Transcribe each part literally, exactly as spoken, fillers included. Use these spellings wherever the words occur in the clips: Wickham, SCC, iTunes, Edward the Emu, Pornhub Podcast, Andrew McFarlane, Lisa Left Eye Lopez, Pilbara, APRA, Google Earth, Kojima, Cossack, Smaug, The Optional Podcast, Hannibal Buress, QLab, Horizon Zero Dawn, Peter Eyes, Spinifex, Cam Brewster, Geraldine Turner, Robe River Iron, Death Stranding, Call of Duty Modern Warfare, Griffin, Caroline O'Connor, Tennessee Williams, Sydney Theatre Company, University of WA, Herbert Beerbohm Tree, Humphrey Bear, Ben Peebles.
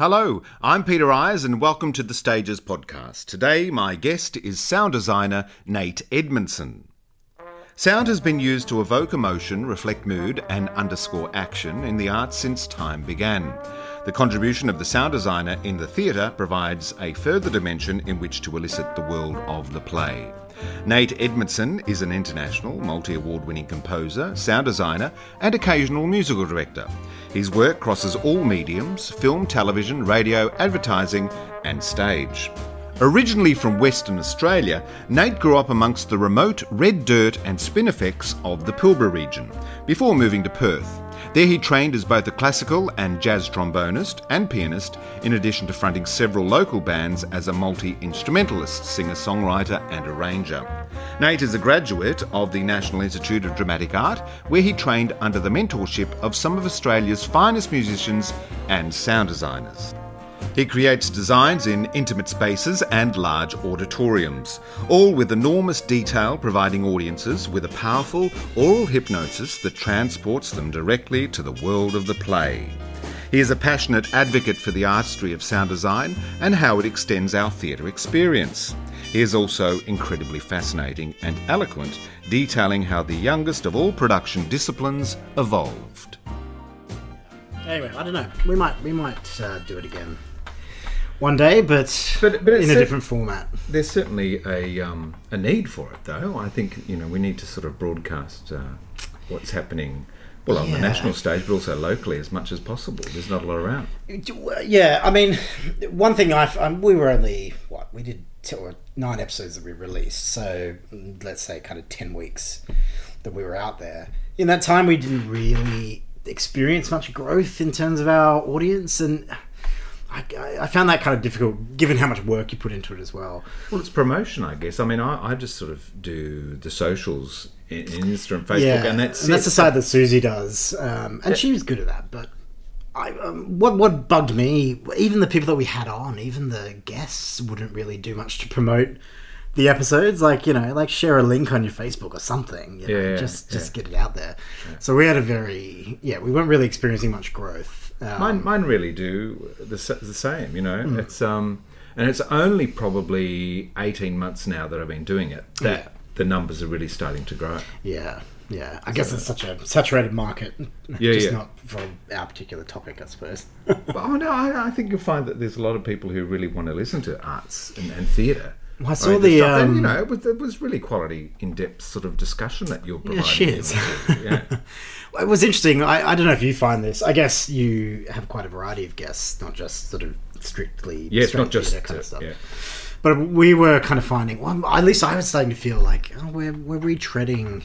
Hello, I'm Peter Eyes and welcome to the Stages podcast. Today my guest is sound designer Nate Edmondson. Sound has been used to evoke emotion, reflect mood and underscore action in the arts since time began. The contribution of the sound designer in the theatre provides a further dimension in which to elicit the world of the play. Nate Edmondson is an international, multi-award-winning composer, sound designer and occasional musical director. His work crosses all mediums: film, television, radio, advertising and stage. Originally from Western Australia, Nate grew up amongst the remote red dirt and spinifex of the Pilbara region, before moving to Perth. There he trained as both a classical and jazz trombonist and pianist, in addition to fronting several local bands as a multi-instrumentalist, singer-songwriter and arranger. Nate is a graduate of the National Institute of Dramatic Art, where he trained under the mentorship of some of Australia's finest musicians and sound designers. He creates designs in intimate spaces and large auditoriums, all with enormous detail, providing audiences with a powerful oral hypnosis that transports them directly to the world of the play. He is a passionate advocate for the artistry of sound design and how it extends our theatre experience. He is also incredibly fascinating and eloquent, detailing how the youngest of all production disciplines evolved. Anyway, I don't know. We might, we might uh, do it again. One day, but, but, but in a different format. There's certainly a um, a need for it, though. I think, you know, we need to sort of broadcast uh, what's happening, well, on yeah. the national stage, but also locally as much as possible. There's not a lot around. Yeah, I mean, one thing I um, we were only what we did t- or nine episodes that we released, so let's say kind of ten weeks that we were out there. In that time, we didn't really experience much growth in terms of our audience and. I, I found that kind of difficult, given how much work you put into it as well. Well, it's promotion, I guess. I mean, I, I just sort of do the socials in, in Insta and Facebook, yeah, and that's and that's it. The side that Susie does, um, and yeah. she was good at that. But I, um, what what bugged me, even the people that we had on, even the guests, wouldn't really do much to promote the episodes. Like, you know, like share a link on your Facebook or something. You know, yeah, just yeah. just get it out there. Yeah. So we had a very yeah, we weren't really experiencing much growth. Um, mine, mine really do the, the same, you know. Mm. It's um, and it's only probably eighteen months now that I've been doing it that yeah. the numbers are really starting to grow. Yeah, yeah. I so guess it's such a saturated market. Yeah, just yeah. not for our particular topic, I suppose. Oh no, I, I think you'll find that there's a lot of people who really want to listen to arts and, and theatre. Well, I saw I mean, the, the um, and, you know, it was, it was really quality, in-depth sort of discussion that you're providing. Yeah, she is. Yeah. It was interesting. I, I don't know if you find this. I guess you have quite a variety of guests, not just sort of strictly... Yeah, it's not just... That kind it, of stuff. Yeah. But we were kind of finding... Well, at least I was starting to feel like, oh, we're, we're retreading...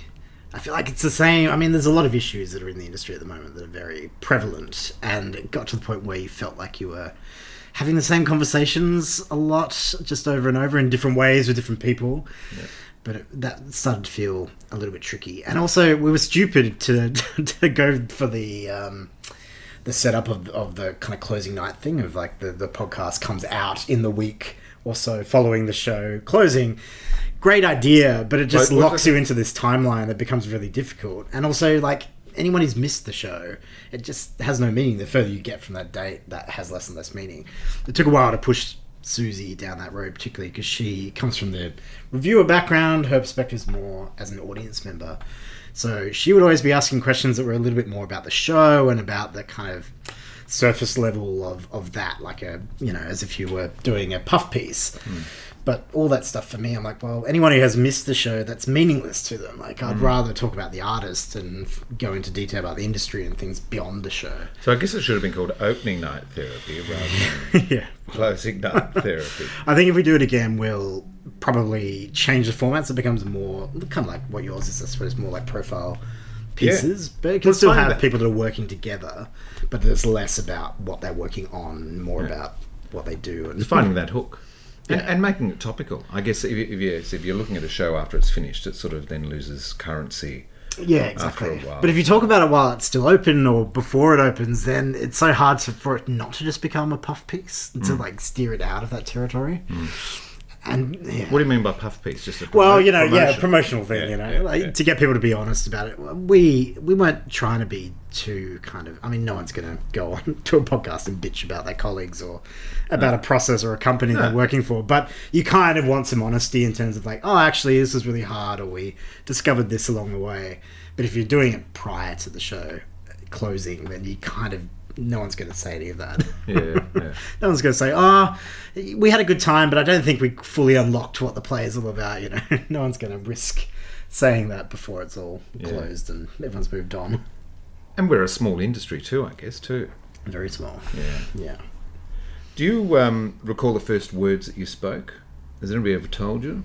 I feel like it's the same. I mean, there's a lot of issues that are in the industry at the moment that are very prevalent, and it got to the point where you felt like you were having the same conversations a lot, just over and over in different ways with different people. Yeah. But it, that started to feel a little bit tricky. And also, we were stupid to to go for the um, the setup of of the kind of closing night thing of like the, the podcast comes out in the week or so following the show closing. Great idea, but it just what, what locks you into this timeline that becomes really difficult. And also, like, anyone who's missed the show, it just has no meaning. The further you get from that date, that has less and less meaning. It took a while to push Susie down that road, particularly because she comes from the reviewer background. Her perspective is more as an audience member, so she would always be asking questions that were a little bit more about the show and about the kind of surface level of of that, like a, you know, as if you were doing a puff piece. Mm. But all that stuff for me, I'm like, well, anyone who has missed the show, that's meaningless to them. Like, I'd mm. rather talk about the artist and go into detail about the industry and things beyond the show. So I guess it should have been called opening night therapy rather than yeah. closing night therapy. I think if we do it again, we'll probably change the format so it becomes more kind of like what yours is, I suppose, more like profile pieces. Yeah. But it can well, still have that. People that are working together, but there's less about what they're working on, more yeah. about what they do. And it's finding that hook. And, yeah. and making it topical. I guess if, if, you, if you're looking at a show after it's finished, it sort of then loses currency. Yeah, exactly. After a while. But if you talk about it while it's still open or before it opens, then it's so hard to, for it not to just become a puff piece, mm. to like steer it out of that territory. Mm. And yeah. What do you mean by puff piece? Just a promo- well, you know, promotion. yeah, a promotional thing. Yeah, you know, yeah, like, yeah. to get people to be honest about it. We we weren't trying to be too kind of. I mean, no one's going to go on to a podcast and bitch about their colleagues or about no. a process or a company no. they're working for. But you kind of want some honesty in terms of like, oh, actually, this is really hard, or we discovered this along the way. But if you're doing it prior to the show closing, then you kind of. No one's going to say any of that. Yeah, yeah. No one's going to say, oh, we had a good time, but I don't think we fully unlocked what the play is all about. You know, no one's going to risk saying that before it's all yeah. closed and everyone's moved on. And we're a small industry too, I guess, too. Very small. Yeah. Yeah. Do you um, recall the first words that you spoke? Has anybody ever told you?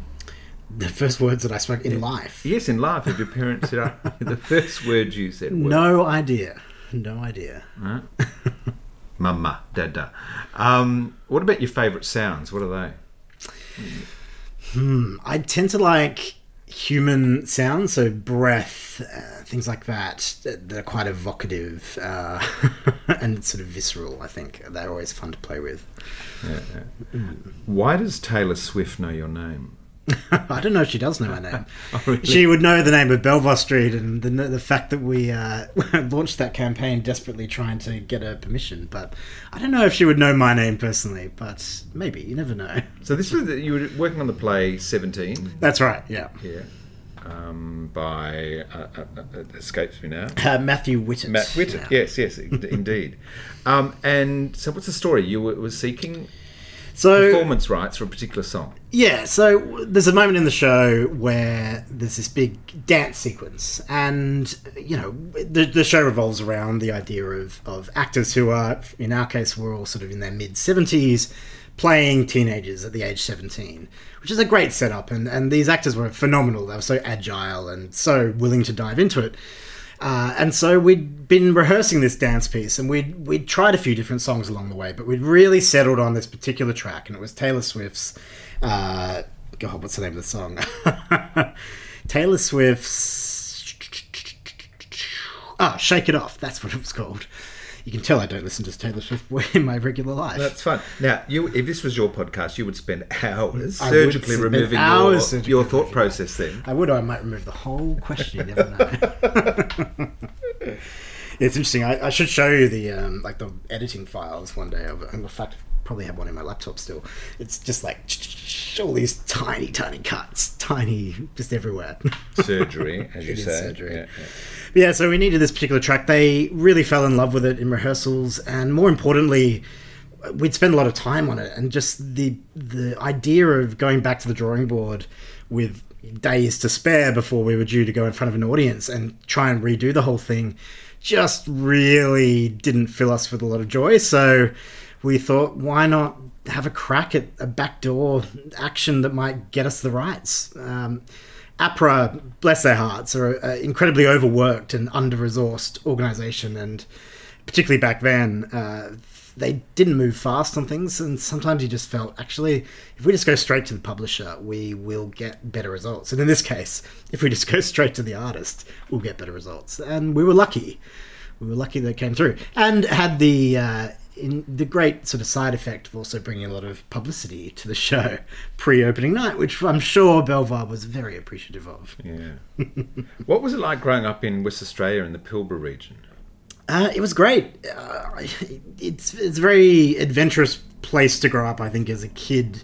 The first words that I spoke in yeah. life? Yes, in life. Have your parents said, the first words you said were? No idea. No idea. Right. Mama, dada. Um, what about your favourite sounds? What are they? Hmm. I tend to like human sounds, so breath, uh, things like that, that are quite evocative uh, and sort of visceral, I think. They're always fun to play with. Yeah, yeah. Why does Taylor Swift know your name? I don't know if she does know my name. Oh, really? She would know the name of Belvoir Street and the the fact that we uh, launched that campaign desperately trying to get her permission. But I don't know if she would know my name personally, but maybe. You never know. So this was the, you were working on the play seventeen? That's right, yeah. Yeah. Um, by, uh, uh, uh, escapes me now. Uh, Matthew Whittett. Matt Whittett, yeah. yes, yes, indeed. Um, and so what's the story? You were, were seeking... So, performance rights for a particular song. Yeah, so there's a moment in the show where there's this big dance sequence and, you know, the, the show revolves around the idea of, of actors who are, in our case, we're all sort of in their mid-seventies, playing teenagers at the age seventeen, which is a great setup. And, and these actors were phenomenal. They were so agile and so willing to dive into it. Uh, and so we'd been rehearsing this dance piece and we'd, we'd tried a few different songs along the way, but we'd really settled on this particular track, and it was Taylor Swift's... Uh, God, what's the name of the song? Taylor Swift's... Ah, oh, Shake It Off. That's what it was called. You can tell I don't listen to Taylor Swift in my regular life. That's fine. Now, you, if this was your podcast, you would spend hours I surgically spend removing hours your, surgically your thought process that. Then. I would, or I might remove the whole question. You never know. It's interesting. I, I should show you the um, like the editing files one day. Of, in fact, I probably have one in my laptop still. It's just like all these tiny, tiny cuts, tiny, just everywhere. Surgery, as you say. Surgery. Yeah, yeah. Yeah, so we needed this particular track. They really fell in love with it in rehearsals, and more importantly, we'd spend a lot of time on it. And just the the idea of going back to the drawing board with days to spare before we were due to go in front of an audience and try and redo the whole thing just really didn't fill us with a lot of joy. So we thought, why not have a crack at a backdoor action that might get us the rights? Um, APRA, bless their hearts, are an incredibly overworked and under-resourced organisation, and particularly back then, uh, they didn't move fast on things, and sometimes you just felt, actually, if we just go straight to the publisher, we will get better results. And in this case, if we just go straight to the artist, we'll get better results. And we were lucky. We were lucky they came through. And had the... Uh, In the great sort of side effect of also bringing a lot of publicity to the show pre-opening night, which I'm sure Belvoir was very appreciative of. Yeah. What was it like growing up in West Australia in the Pilbara region? Uh, it was great. Uh, it's it's a very adventurous place to grow up. I think as a kid,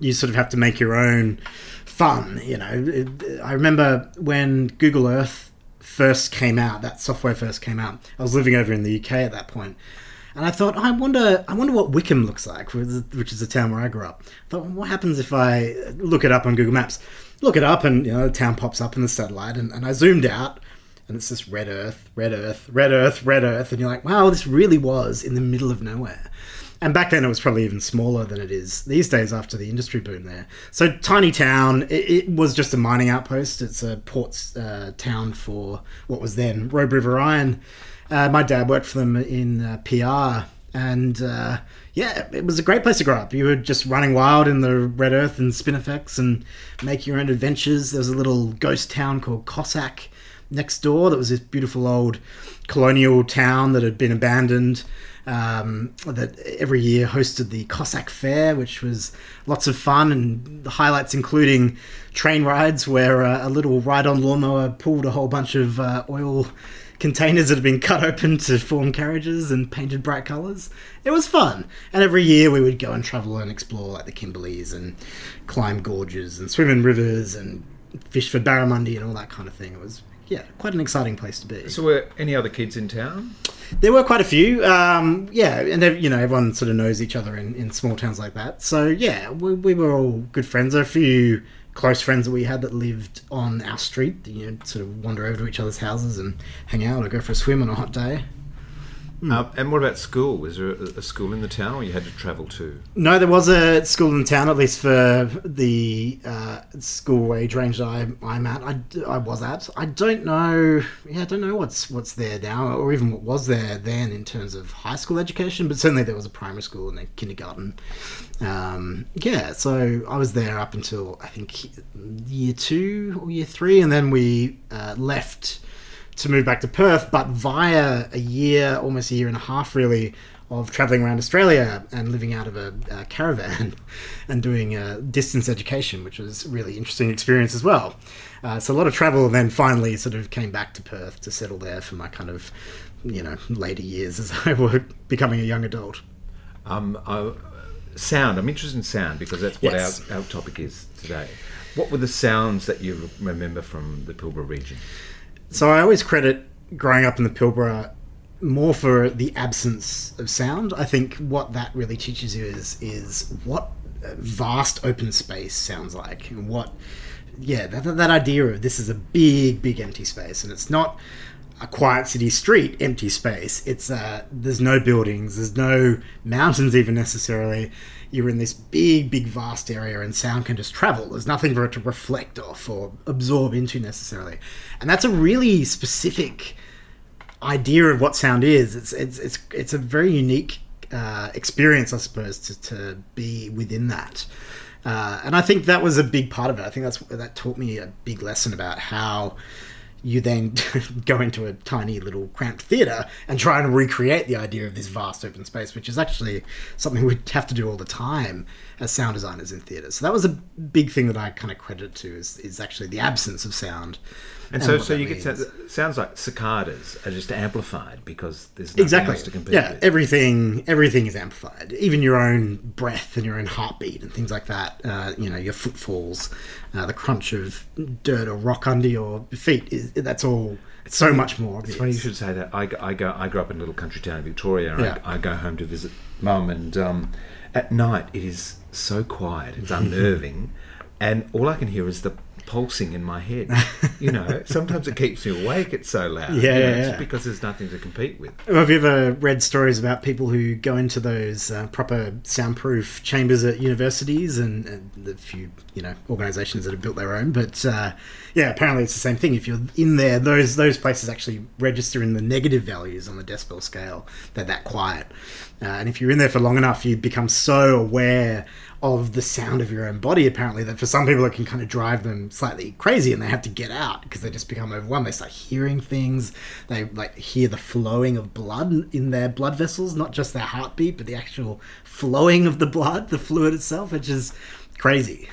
you sort of have to make your own fun. You know, I remember when Google Earth first came out, that software first came out. I was living over in the U K at that point. And I thought, I wonder I wonder what Wickham looks like, which is the town where I grew up. I thought, well, what happens if I look it up on Google Maps? Look it up and, you know, the town pops up in the satellite. And, and I zoomed out and it's this red earth, red earth, red earth, red earth. And you're like, wow, this really was in the middle of nowhere. And back then it was probably even smaller than it is these days after the industry boom there. So tiny town, it, it was just a mining outpost. It's a port uh, town for what was then Robe River Iron. Uh, my dad worked for them in uh, P R, and uh, yeah, it was a great place to grow up. You were just running wild in the red earth and Spinifex and making your own adventures. There was a little ghost town called Cossack next door that was this beautiful old colonial town that had been abandoned. um, that every year hosted the Cossack Fair, which was lots of fun, and the highlights including train rides where uh, a little ride-on lawnmower pulled a whole bunch of uh, oil containers that had been cut open to form carriages and painted bright colours. It was fun. And every year we would go and travel and explore like the Kimberleys and climb gorges and swim in rivers and fish for barramundi and all that kind of thing. It was, yeah, quite an exciting place to be. So were any other kids in town? There were quite a few. Um, yeah, and, you know, everyone sort of knows each other in, in small towns like that. So, yeah, we, we were all good friends. There were a few close friends that we had that lived on our street, you know, sort of wander over to each other's houses and hang out or go for a swim on a hot day. Mm. Uh, and what about school? Was there a school in the town, or you had to travel to? No, there was a school in the town, at least for the uh, school age range that I, I'm at. I, I was at. I don't know. Yeah, I don't know what's what's there now, or even what was there then in terms of high school education. But certainly there was a primary school and a kindergarten. Um, yeah, so I was there up until I think year two or year three, and then we uh, left to move back to Perth, but via a year, almost a year and a half really, of travelling around Australia and living out of a, a caravan and doing a distance education, which was a really interesting experience as well. Uh, so a lot of travel, and then finally sort of came back to Perth to settle there for my kind of, you know, later years as I was becoming a young adult. Um, I, sound, I'm interested in sound because that's what yes. our, our topic is today. What were the sounds that you remember from the Pilbara region? So I always credit growing up in the Pilbara more for the absence of sound. I think what that really teaches you is is what vast open space sounds like, and what, yeah, that, that idea of this is a big, big empty space, and it's not a quiet city street empty space. It's uh, there's no buildings, there's no mountains even necessarily. You're in this big, big, vast area, and sound can just travel. There's nothing for it to reflect off or absorb into necessarily. And that's a really specific idea of what sound is. It's it's it's it's a very unique uh, experience, I suppose, to, to be within that. Uh, and I think that was a big part of it. I think that's that taught me a big lesson about how you then go into a tiny little cramped theatre and try and recreate the idea of this vast open space, which is actually something we have to do all the time as sound designers in theatre. So that was a big thing that I kind of credit to is, is actually the absence of sound. And, and so, so you means. get sounds like cicadas are just amplified because there's nothing exactly. else to compete yeah, with. Everything, everything is amplified. Even your own breath and your own heartbeat and things like that. Uh, you know, your footfalls, uh, the crunch of dirt or rock under your feet. Is, that's all it's so much more obvious. It's funny you should say that. I, I, go, I grew up in a little country town in Victoria. And yeah. I, I go home to visit mum, and um, at night it is so quiet. It's unnerving. And all I can hear is the pulsing in my head, you know. Sometimes it keeps me awake, it's so loud. Yeah, you know, yeah. Just because there's nothing to compete with. Have you ever read stories about people who go into those uh, proper soundproof chambers at universities and, and the few, you know, organisations that have built their own? But uh, yeah, apparently it's the same thing. If you're in there, those those places actually register in the negative values on the decibel scale. They're that quiet. Uh, and if you're in there for long enough, you become so aware of the sound of your own body, apparently, that for some people it can kind of drive them slightly crazy and they have to get out because they just become overwhelmed. They start hearing things. They like hear the flowing of blood in their blood vessels, not just their heartbeat, but the actual flowing of the blood, the fluid itself, which is crazy.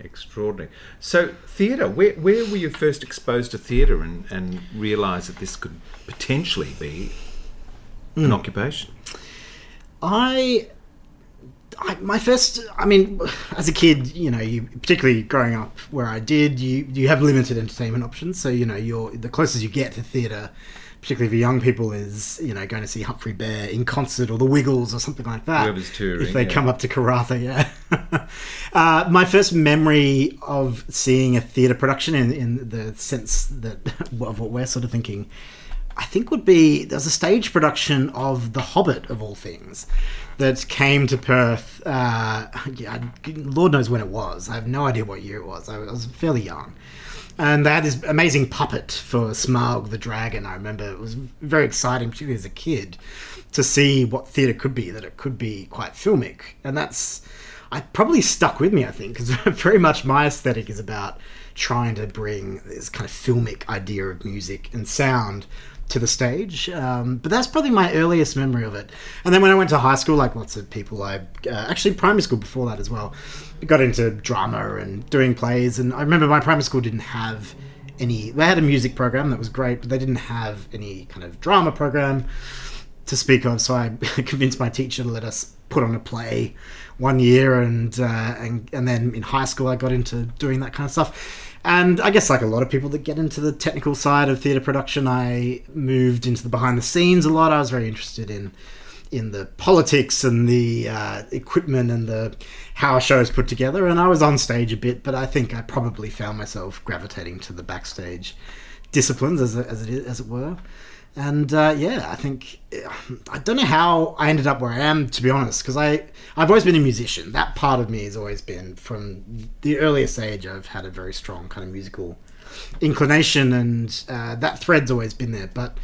Extraordinary. So theatre, where where were you first exposed to theatre and, and realised that this could potentially be an mm. occupation? I... I, my first, I mean, as a kid, you know, you particularly growing up where I did, you you have limited entertainment options. So, you know, you're the closest you get to theatre, particularly for young people, is, you know, going to see Humphrey Bear in concert or The Wiggles or something like that. Whoever's touring, if they yeah. come up to Karratha, yeah. uh, my first memory of seeing a theatre production in, in the sense that of what we're sort of thinking, I think would be, there's a stage production of The Hobbit, of all things, that came to Perth, uh, yeah, Lord knows when it was. I have no idea what year it was. I was fairly young. And they had this amazing puppet for Smaug the Dragon, I remember. It was very exciting, particularly as a kid, to see what theatre could be, that it could be quite filmic. And that's, I probably stuck with me, I think, because very much my aesthetic is about trying to bring this kind of filmic idea of music and sound to the stage. Um, but that's probably my earliest memory of it. And then when I went to high school, like lots of people, I uh, actually primary school before that as well, got into drama and doing plays. And I remember my primary school didn't have any, they had a music program that was great, but they didn't have any kind of drama program to speak of. So I convinced my teacher to let us put on a play one year. And, uh, and, and then in high school, I got into doing that kind of stuff. And I guess like a lot of people that get into the technical side of theatre production, I moved into the behind the scenes a lot. I was very interested in in the politics and the uh, equipment and the how shows put together. And I was on stage a bit, but I think I probably found myself gravitating to the backstage disciplines, as, as, it, as it were. And uh, yeah, I think, I don't know how I ended up where I am, to be honest, because I, I've always been a musician. That part of me has always been, from the earliest age, I've had a very strong kind of musical inclination, and uh, that thread's always been there. But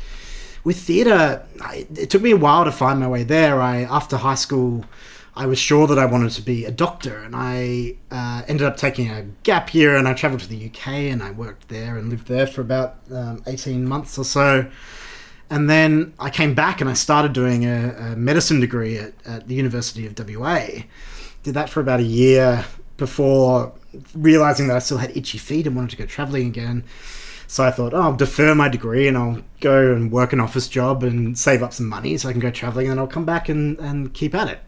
with theatre, I, it took me a while to find my way there. I, after high school, I was sure that I wanted to be a doctor, and I uh, ended up taking a gap year, and I travelled to the U K, and I worked there and lived there for about um, eighteen months or so. And then I came back and I started doing a, a medicine degree at, at the University of W A. Did that for about a year before realizing that I still had itchy feet and wanted to go traveling again. So I thought, oh, I'll defer my degree and I'll go and work an office job and save up some money so I can go traveling, and I'll come back and, and keep at it.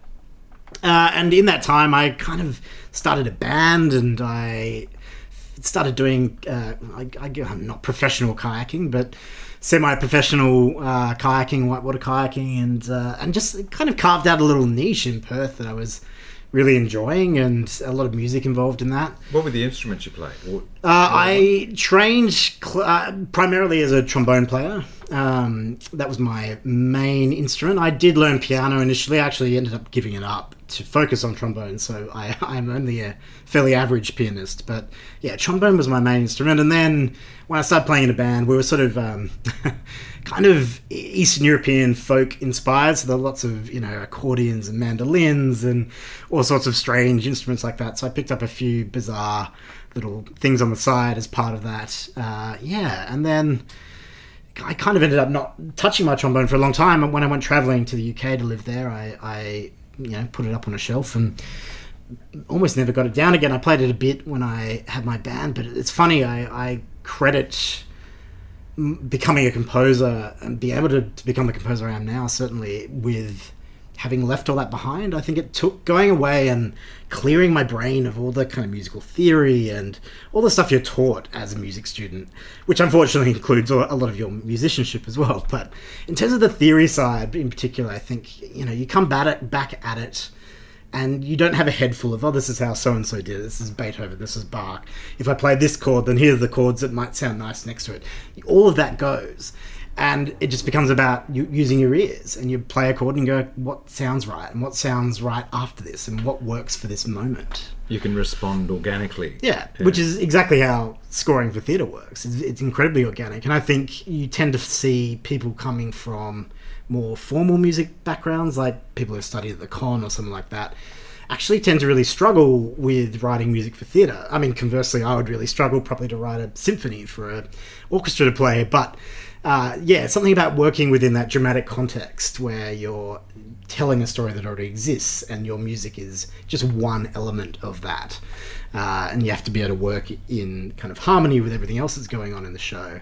Uh, and in that time, I kind of started a band, and I started doing, uh, I, I, I'm not professional kayaking, but semi-professional uh, kayaking, whitewater kayaking, and uh, and just kind of carved out a little niche in Perth that I was really enjoying, and a lot of music involved in that. What were the instruments you played? What, uh, I trained cl- uh, primarily as a trombone player. Um, that was my main instrument. I did learn piano initially. I actually ended up giving it up to focus on trombone, so I, I'm only a fairly average pianist. But yeah, trombone was my main instrument. And then when I started playing in a band, we were sort of um, kind of Eastern European folk inspired. So there were lots of, you know, accordions and mandolins and all sorts of strange instruments like that. So I picked up a few bizarre little things on the side as part of that. Uh, yeah, and then I kind of ended up not touching my trombone for a long time. And when I went travelling to the U K to live there, I... I you know, put it up on a shelf and almost never got it down again. I played it a bit when I had my band, but it's funny, I, I credit becoming a composer and being able to, to become the composer I am now, certainly, with having left all that behind. I think it took going away and clearing my brain of all the kind of musical theory and all the stuff you're taught as a music student, which unfortunately includes a lot of your musicianship as well. But in terms of the theory side in particular, I think, you know, you come back at it and you don't have a head full of, oh, this is how so-and-so did it. This is Beethoven, this is Bach. If I play this chord, then here are the chords that might sound nice next to it. All of that goes. And it just becomes about you using your ears, and you play a chord and you go, what sounds right, and what sounds right after this, and what works for this moment. You can respond organically. Yeah, yeah. Which is exactly how scoring for theatre works. It's, it's incredibly organic. And I think you tend to see people coming from more formal music backgrounds, like people who studied at the con or something like that, actually tend to really struggle with writing music for theatre. I mean, conversely, I would really struggle probably to write a symphony for an orchestra to play, but... Uh, yeah, something about working within that dramatic context where you're telling a story that already exists and your music is just one element of that. Uh, and you have to be able to work in kind of harmony with everything else that's going on in the show.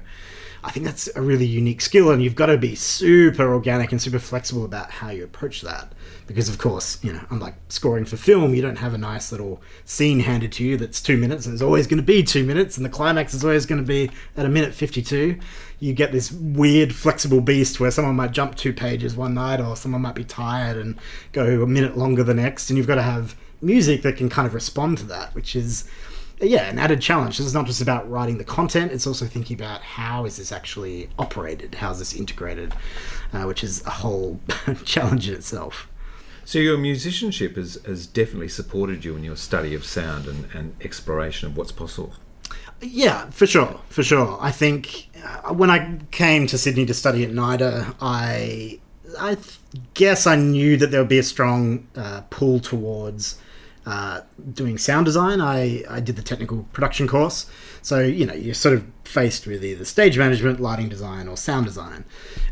I think that's a really unique skill, and you've got to be super organic and super flexible about how you approach that. Because, of course, you know, unlike scoring for film, you don't have a nice little scene handed to you that's two minutes, and it's always going to be two minutes, and the climax is always going to be at a minute fifty-two. You get this weird, flexible beast where someone might jump two pages one night, or someone might be tired and go a minute longer the next, and you've got to have music that can kind of respond to that, which is... yeah, an added challenge. This is not just about writing the content, it's also thinking about how is this actually operated, how is this integrated, uh, which is a whole challenge in itself. So your musicianship has, has definitely supported you in your study of sound and, and exploration of what's possible. Yeah, for sure, for sure. I think uh, when I came to Sydney to study at NIDA, I, I th- guess I knew that there would be a strong uh, pull towards... Uh, doing sound design. I, I did the technical production course, so you know, you're sort of faced with either stage management, lighting design, or sound design,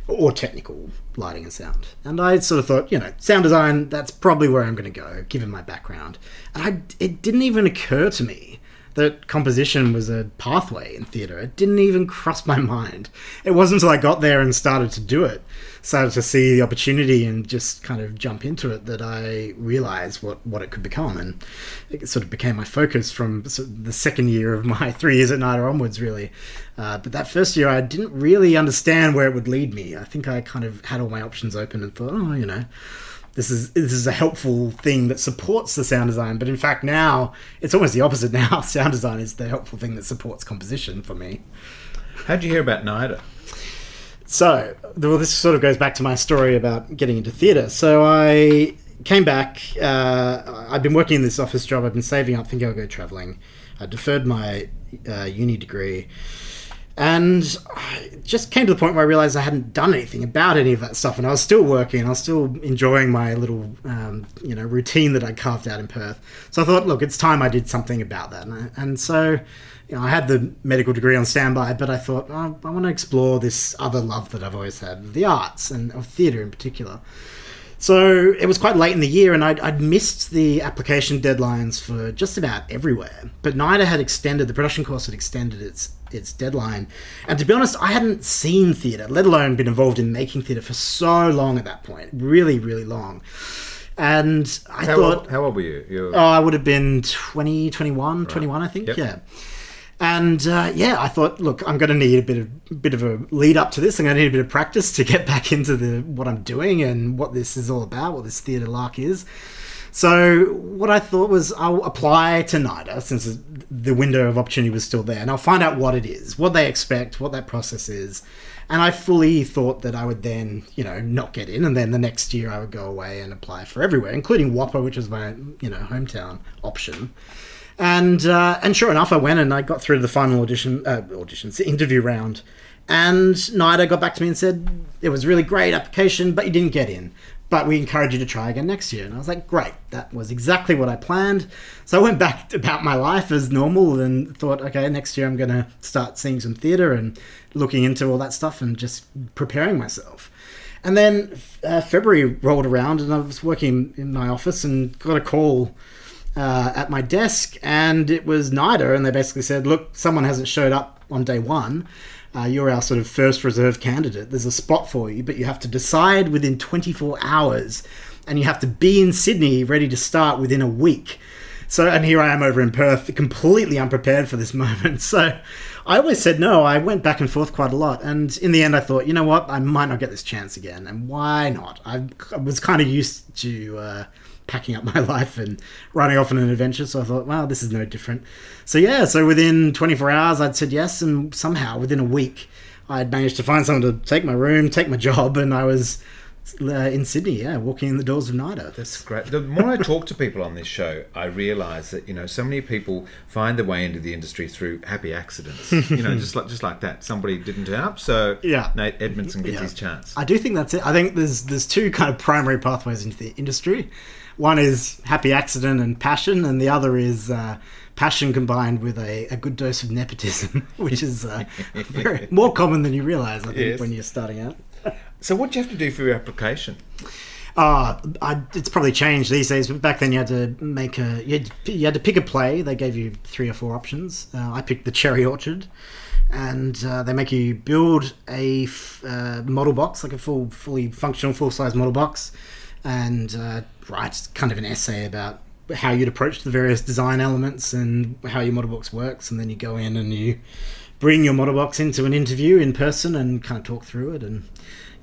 or technical lighting and sound. And I sort of thought, you know, sound design, that's probably where I'm going to go, given my background. And I, it didn't even occur to me that composition was a pathway in theatre. It didn't even cross my mind. It wasn't until I got there and started to do it, started to see the opportunity and just kind of jump into it, that I realised what, what it could become. And it sort of became my focus from the second year of my three years at NIDA onwards, really. Uh, but that first year, I didn't really understand where it would lead me. I think I kind of had all my options open and thought, oh, you know, This is this is a helpful thing that supports the sound design. But in fact, now it's almost the opposite now. Sound design is the helpful thing that supports composition for me. How'd you hear about NIDA? So, well, this sort of goes back to my story about getting into theatre. So I came back. Uh, I've been working in this office job. I've been saving up, thinking I'll go travelling. I deferred my uh, uni degree. And it just came to the point where I realised I hadn't done anything about any of that stuff, and I was still working, I was still enjoying my little, um, you know, routine that I carved out in Perth. So I thought, look, it's time I did something about that. And, I, and so, you know, I had the medical degree on standby, but I thought, oh, I want to explore this other love that I've always had, the arts, and of theatre in particular. So it was quite late in the year, and I'd, I'd missed the application deadlines for just about everywhere. But NIDA had extended, the production course had extended its its deadline. And to be honest, I hadn't seen theatre, let alone been involved in making theatre for so long at that point. Really, really long. And I how thought... Old, how old were you? You're... Oh, I would have been twenty, twenty-one, right. twenty-one, I think, yep. yeah. And uh, yeah, I thought, look, I'm going to need a bit of bit of a lead up to this. I'm going to need a bit of practice to get back into the what I'm doing and what this is all about, what this theatre lark is. So what I thought was, I'll apply to NIDA since the window of opportunity was still there, and I'll find out what it is, what they expect, what that process is. And I fully thought that I would then, you know, not get in, and then the next year I would go away and apply for everywhere, including Whopper, which is my, you know, hometown option. And uh, and sure enough, I went and I got through to the final audition, uh, auditions, the interview round. And NIDA got back to me and said, it was a really great application, but you didn't get in. But we encourage you to try again next year. And I was like, great, that was exactly what I planned. So I went back about my life as normal and thought, okay, next year I'm going to start seeing some theatre and looking into all that stuff and just preparing myself. And then uh, February rolled around and I was working in my office and got a call Uh, at my desk, and it was NIDA, and they basically said, look, someone hasn't showed up on day one. Uh, you're our sort of first reserve candidate. There's a spot for you, but you have to decide within twenty-four hours, and you have to be in Sydney ready to start within a week. So, and here I am over in Perth, completely unprepared for this moment. So I always said no. I went back and forth quite a lot. And in the end, I thought, you know what? I might not get this chance again. And why not? I, I was kind of used to uh, packing up my life and running off on an adventure. So I thought, wow, this is no different. So yeah, so within twenty-four hours, I'd said yes. And somehow within a week, I'd managed to find someone to take my room, take my job. And I was... Uh, in Sydney, yeah, walking in the doors of NIDA. That's great. The more I talk to people on this show, I realise that, you know, so many people find their way into the industry through happy accidents. You know, just like just like that. Somebody didn't turn up, so yeah. Nate Edmondson gets yeah. his chance. I do think that's it. I think there's there's two kind of primary pathways into the industry. One is happy accident and passion, and the other is uh, passion combined with a, a good dose of nepotism, which is uh, very, more common than you realise, I think, yes. when you're starting out. So what do you have to do for your application? Uh, I, it's probably changed these days, but back then you had to make a you had, you had to pick a play. They gave you three or four options. Uh, I picked the Cherry Orchard, and uh, they make you build a f- uh, model box, like a full, fully functional, full size model box, and uh, write kind of an essay about how you'd approach the various design elements and how your model box works, and then you go in and you bring your model box into an interview in person and kind of talk through it. And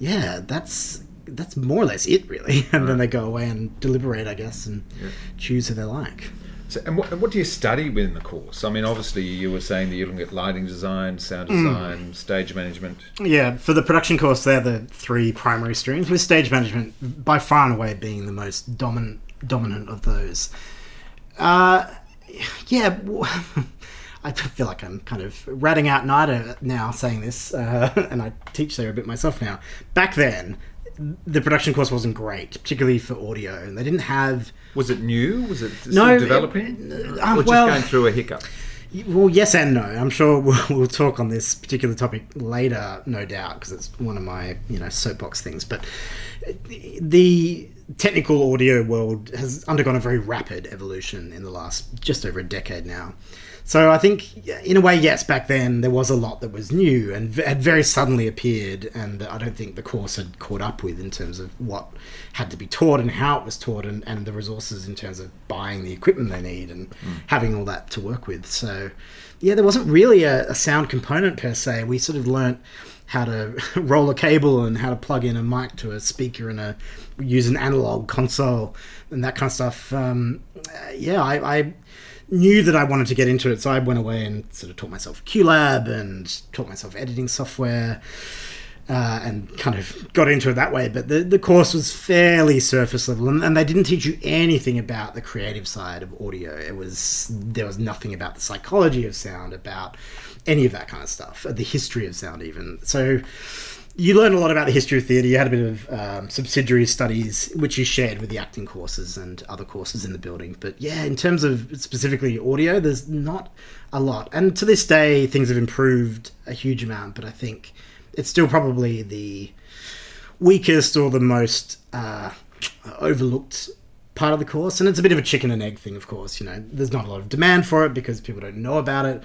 yeah, that's that's more or less it, really. And right. then they go away and deliberate, I guess, and yeah. choose who they like. So, and what, what do you study within the course? I mean, obviously, you were saying that you're looking at lighting design, sound design, mm. stage management. Yeah, for the production course, they're the three primary streams, with stage management by far and away being the most dominant dominant of those. Uh, yeah. I feel like I'm kind of ratting out NIDA now saying this, uh, and I teach there a bit myself now. Back then, the production course wasn't great, particularly for audio, and they didn't have... Was it new? Was it still no, developing? It, uh, or just well, going through a hiccup? Well, yes and no. I'm sure we'll, we'll talk on this particular topic later, no doubt, because it's one of my, you know, soapbox things. But the technical audio world has undergone a very rapid evolution in the last just over a decade now. So I think, in a way, yes, back then there was a lot that was new and had very suddenly appeared, and I don't think the course had caught up with in terms of what had to be taught and how it was taught, and, and the resources in terms of buying the equipment they need and mm. having all that to work with. So, yeah, there wasn't really a, a sound component per se. We sort of learnt how to roll a cable and how to plug in a mic to a speaker and a, use an analog console and that kind of stuff. Um, yeah, I... I knew that I wanted to get into it, so I went away and sort of taught myself QLab and taught myself editing software uh, and kind of got into it that way. But the, the course was fairly surface level, and, and they didn't teach you anything about the creative side of audio. It was there was nothing about the psychology of sound, about any of that kind of stuff, the history of sound even. So you learned a lot about the history of theatre. You had a bit of um, subsidiary studies, which you shared with the acting courses and other courses in the building. But yeah, in terms of specifically audio, there's not a lot. And to this day, things have improved a huge amount, but I think it's still probably the weakest or the most uh, overlooked part of the course. And it's a bit of a chicken and egg thing, of course. You know, there's not a lot of demand for it because people don't know about it.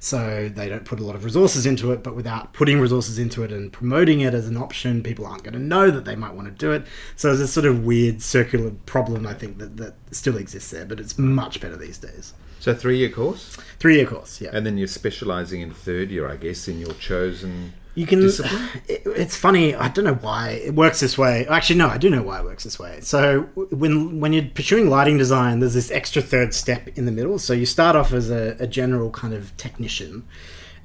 So they don't put a lot of resources into it, but without putting resources into it and promoting it as an option, people aren't going to know that they might want to do it. So there's a sort of weird circular problem, I think, that, that still exists there, but it's much better these days. So three-year course? Three-year course, yeah. And then you're specialising in third year, I guess, in your chosen you can, discipline? It, it's funny. I don't know why it works this way. Actually, no, I do know why it works this way. So when when you're pursuing lighting design, there's this extra third step in the middle. So you start off as a, a general kind of technician,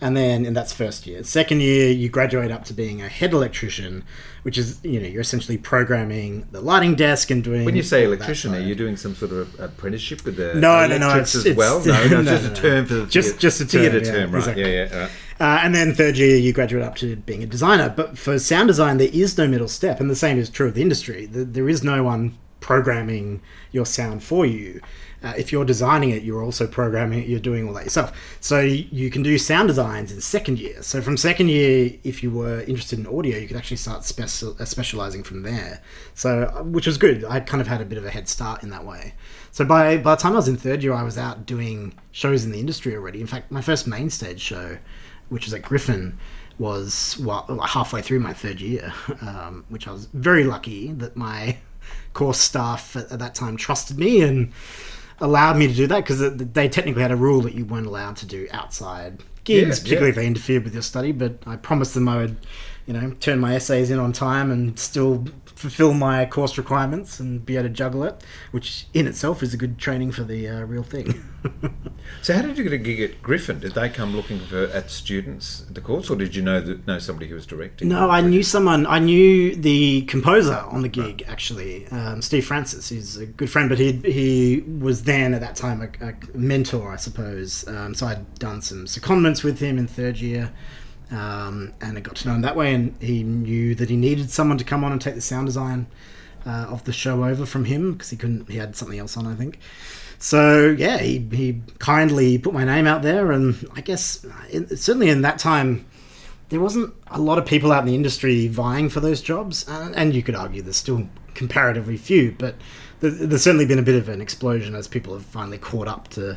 and then and that's first year. Second year, you graduate up to being a head electrician, which is, you know, you're essentially programming the lighting desk and doing... When you say electrician, are you doing some sort of apprenticeship with the no, electrics no, no, it's, as it's, well? No, no, no, just no, a term for the just, theater, just a term, theater yeah, term, right? Exactly. Yeah, yeah, right. Uh, and then third year, you graduate up to being a designer. But for sound design, there is no middle step. And the same is true of the industry. The, there is no one programming your sound for you. Uh, if you're designing it, you're also programming it. You're doing all that yourself. So you can do sound designs in second year. So from second year, if you were interested in audio, you could actually start special, uh, specializing from there. So, which was good. I kind of had a bit of a head start in that way. So by, by the time I was in third year, I was out doing shows in the industry already. In fact, my first main stage show, which was at Griffin, was well, halfway through my third year, um, which I was very lucky that my course staff at, at that time trusted me and allowed me to do that, because they technically had a rule that you weren't allowed to do outside gigs, yeah, particularly yeah. if they interfered with your study. But I promised them I would, you know, turn my essays in on time and still fulfill my course requirements and be able to juggle it, which in itself is a good training for the uh, real thing. So how did you get a gig at Griffin? Did they come looking for at students at the course, or did you know that, know somebody who was directing? No, I knew someone. I knew the composer on the gig, right. actually, um, Steve Francis. He's a good friend, but he he was then at that time a, a mentor, I suppose. Um, so I'd done some secondments with him in third year. Um, and I got to know him that way, and he knew that he needed someone to come on and take the sound design uh, of the show over from him, because he couldn't he had something else on, I think. So yeah, he, he kindly put my name out there, and I guess in, certainly in that time there wasn't a lot of people out in the industry vying for those jobs, and, and you could argue there's still comparatively few, but there's certainly been a bit of an explosion as people have finally caught up to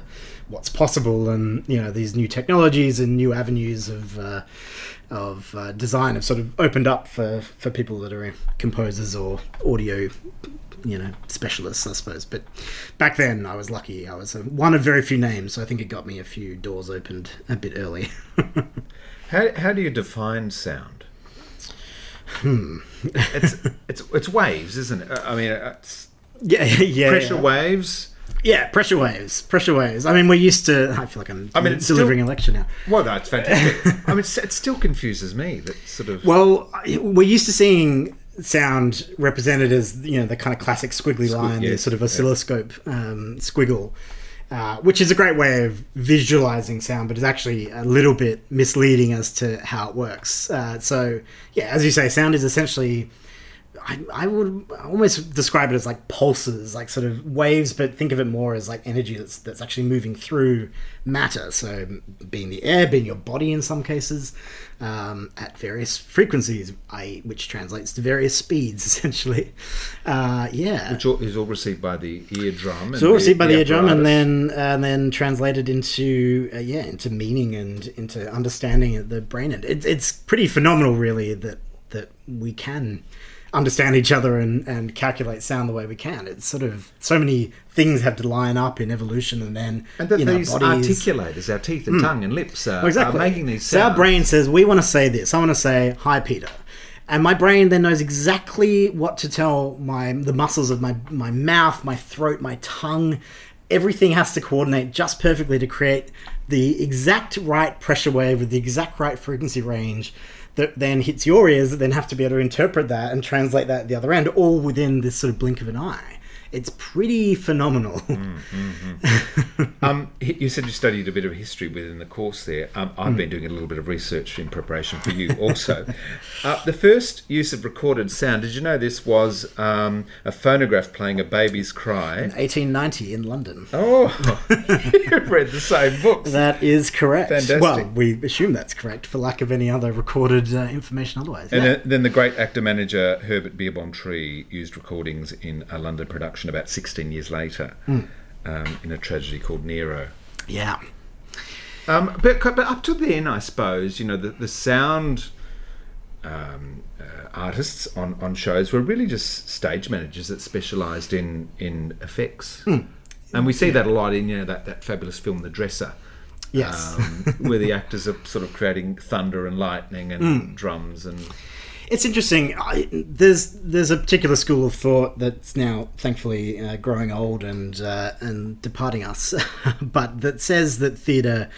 what's possible, and, you know, these new technologies and new avenues of uh, of uh, design have sort of opened up for, for people that are composers or audio, you know, specialists, I suppose. But back then I was lucky. I was one of very few names, so I think it got me a few doors opened a bit early. how how do you define sound? Hmm. it's it's it's waves, isn't it? I mean, it's Yeah, yeah. Pressure yeah. waves. Yeah, pressure waves. Pressure waves. I mean, we're used to... I feel like I'm I mean, delivering still, a lecture now. Well, that's fantastic. I mean, it still confuses me, that sort of... Well, we're used to seeing sound represented as, you know, the kind of classic squiggly Squ- line, yes, the sort of oscilloscope yeah. um, squiggle, uh, which is a great way of visualising sound, but it's actually a little bit misleading as to how it works. Uh, so, yeah, as you say, sound is essentially... I, I would almost describe it as like pulses, like sort of waves, but think of it more as like energy that's that's actually moving through matter. So being the air, being your body in some cases, um, at various frequencies, I, which translates to various speeds, essentially. Uh, yeah. Which is all received by the eardrum. It's all received by the eardrum and then and then translated into, uh, yeah, into meaning and into understanding of the brain. And it, it's pretty phenomenal, really, that that we can understand each other and, and calculate sound the way we can. It's sort of so many things have to line up in evolution, and then and that these articulators, our teeth and mm. tongue and lips are, well, exactly. are making these sounds. So our brain says, we want to say this. I want to say, hi, Peter. And my brain then knows exactly what to tell my the muscles of my, my mouth, my throat, my tongue. Everything has to coordinate just perfectly to create the exact right pressure wave with the exact right frequency range that then hits your ears, that then have to be able to interpret that and translate that at the other end, all within this sort of blink of an eye. It's pretty phenomenal. Mm, mm, mm. um, you said you studied a bit of history within the course there. Um, I've mm. been doing a little bit of research in preparation for you also. uh, the first use of recorded sound, did you know this was um, a phonograph playing a baby's cry? In eighteen ninety in London. Oh, you read the same books. That is correct. Fantastic. Well, we assume that's correct for lack of any other recorded uh, information otherwise. And yeah. then, then the great actor-manager Herbert Beerbohm Tree used recordings in a London production about sixteen years later mm. um, in a tragedy called Nero. Yeah. Um, but, but up to then, I suppose, you know, the, the sound um, uh, artists on, on shows were really just stage managers that specialised in, in effects. Mm. And we see yeah. that a lot in, you know, that, that fabulous film, The Dresser. Yes. Um, where the actors are sort of creating thunder and lightning and mm. drums and... It's interesting. I, there's there's a particular school of thought that's now thankfully uh, growing old and uh, and departing us, but that says that theatre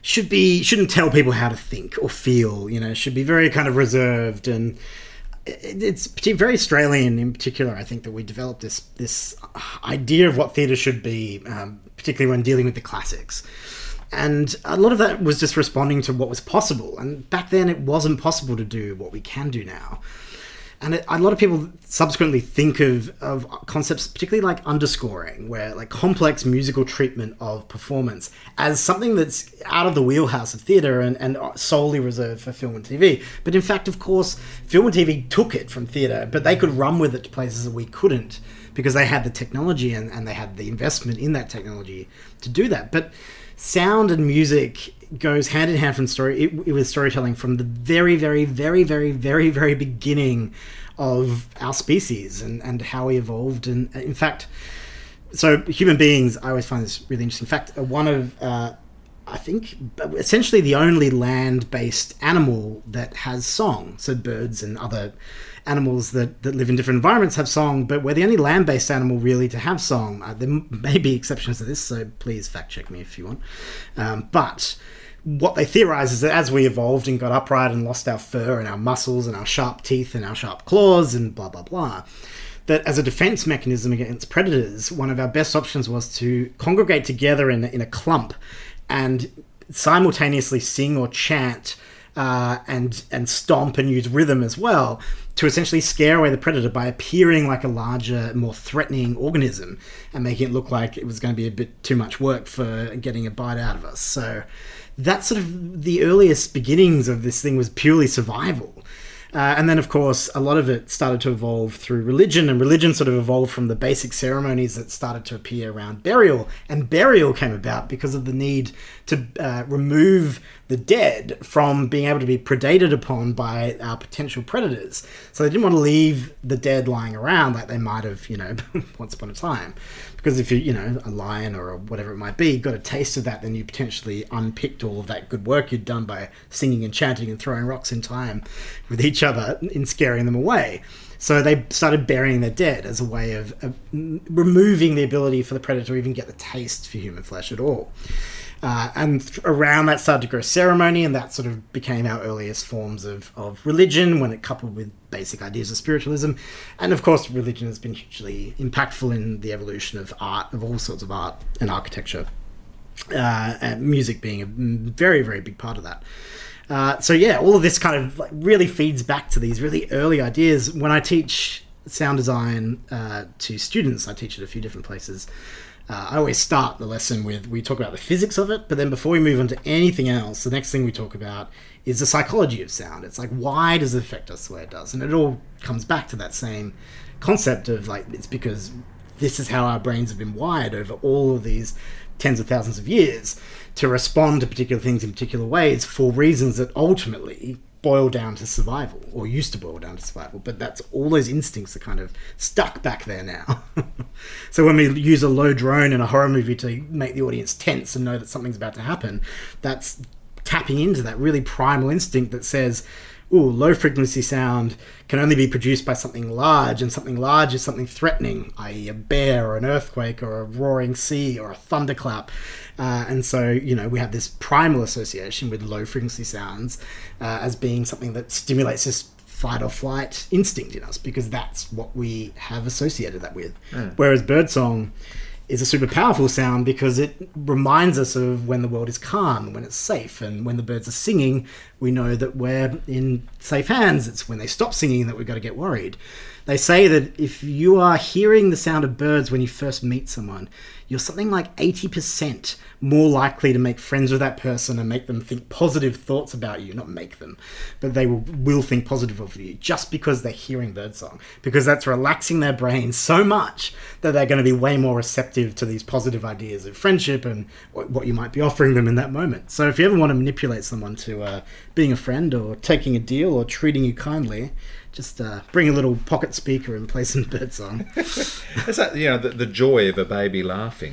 should be shouldn't tell people how to think or feel. You know, should be very kind of reserved, and it's very Australian in particular. I think that we developed this this idea of what theatre should be, um, particularly when dealing with the classics. And a lot of that was just responding to what was possible. And back then, it wasn't possible to do what we can do now. And it, a lot of people subsequently think of, of concepts, particularly like underscoring, where like complex musical treatment of performance as something that's out of the wheelhouse of theatre and, and solely reserved for film and T V. But in fact, of course, film and T V took it from theatre, but they could run with it to places that we couldn't because they had the technology and, and they had the investment in that technology to do that. But sound and music goes hand in hand from story it, it, with storytelling from the very, very, very, very, very, very beginning of our species and, and how we evolved. And in fact, so human beings, I always find this really interesting. In fact, one of, uh, I think, essentially the only land-based animal that has song. So birds and other animals that, that live in different environments have song, but we're the only land-based animal really to have song. Uh, there may be exceptions to this, so please fact-check me if you want. Um, but what they theorise is that as we evolved and got upright and lost our fur and our muscles and our sharp teeth and our sharp claws and blah, blah, blah, that as a defense mechanism against predators, one of our best options was to congregate together in, in a clump and simultaneously sing or chant uh, and and stomp and use rhythm as well to essentially scare away the predator by appearing like a larger, more threatening organism and making it look like it was going to be a bit too much work for getting a bite out of us. So that's sort of the earliest beginnings of this thing was purely survival. Uh, and then, of course, a lot of it started to evolve through religion, and religion sort of evolved from the basic ceremonies that started to appear around burial. And burial came about because of the need to uh, remove the dead from being able to be predated upon by our potential predators. So they didn't want to leave the dead lying around like they might have, you know, once upon a time. Because if you, you know, a lion or whatever it might be, got a taste of that, then you potentially unpicked all of that good work you'd done by singing and chanting and throwing rocks in time with each other in scaring them away. So they started burying their dead as a way of, of removing the ability for the predator to even get the taste for human flesh at all. Uh, and th- around that started to grow ceremony, and that sort of became our earliest forms of, of religion when it coupled with basic ideas of spiritualism. And of course, religion has been hugely impactful in the evolution of art, of all sorts of art and architecture, uh, and music being a very, very big part of that. Uh, so yeah, all of this kind of like really feeds back to these really early ideas. When I teach sound design uh, to students, I teach at a few different places. Uh, I always start the lesson with, we talk about the physics of it, but then before we move on to anything else, the next thing we talk about is the psychology of sound. It's like, why does it affect us the way it does? And it all comes back to that same concept of like, it's because this is how our brains have been wired over all of these tens of thousands of years to respond to particular things in particular ways for reasons that ultimately boil down to survival, or used to boil down to survival, but that's all those instincts are kind of stuck back there now. So when we use a low drone in a horror movie to make the audience tense and know that something's about to happen, that's tapping into that really primal instinct that says, ooh, low frequency sound can only be produced by something large, and something large is something threatening, that is a bear or an earthquake or a roaring sea or a thunderclap. Uh, and so, you know, we have this primal association with low frequency sounds uh, as being something that stimulates this fight or flight instinct in us, because that's what we have associated that with. Mm. Whereas birdsong is a super powerful sound because it reminds us of when the world is calm, when it's safe, and when the birds are singing, we know that we're in safe hands. It's when they stop singing that we've got to get worried. They say that if you are hearing the sound of birds when you first meet someone, you're something like eighty percent more likely to make friends with that person and make them think positive thoughts about you. Not make them, but they will, will think positive of you just because they're hearing birdsong, because that's relaxing their brain so much that they're going to be way more receptive to these positive ideas of friendship and what you might be offering them in that moment. So if you ever want to manipulate someone to uh, being a friend or taking a deal or treating you kindly, Just uh, bring a little pocket speaker and play some birdsong. It's like, you know, the, the joy of a baby laughing,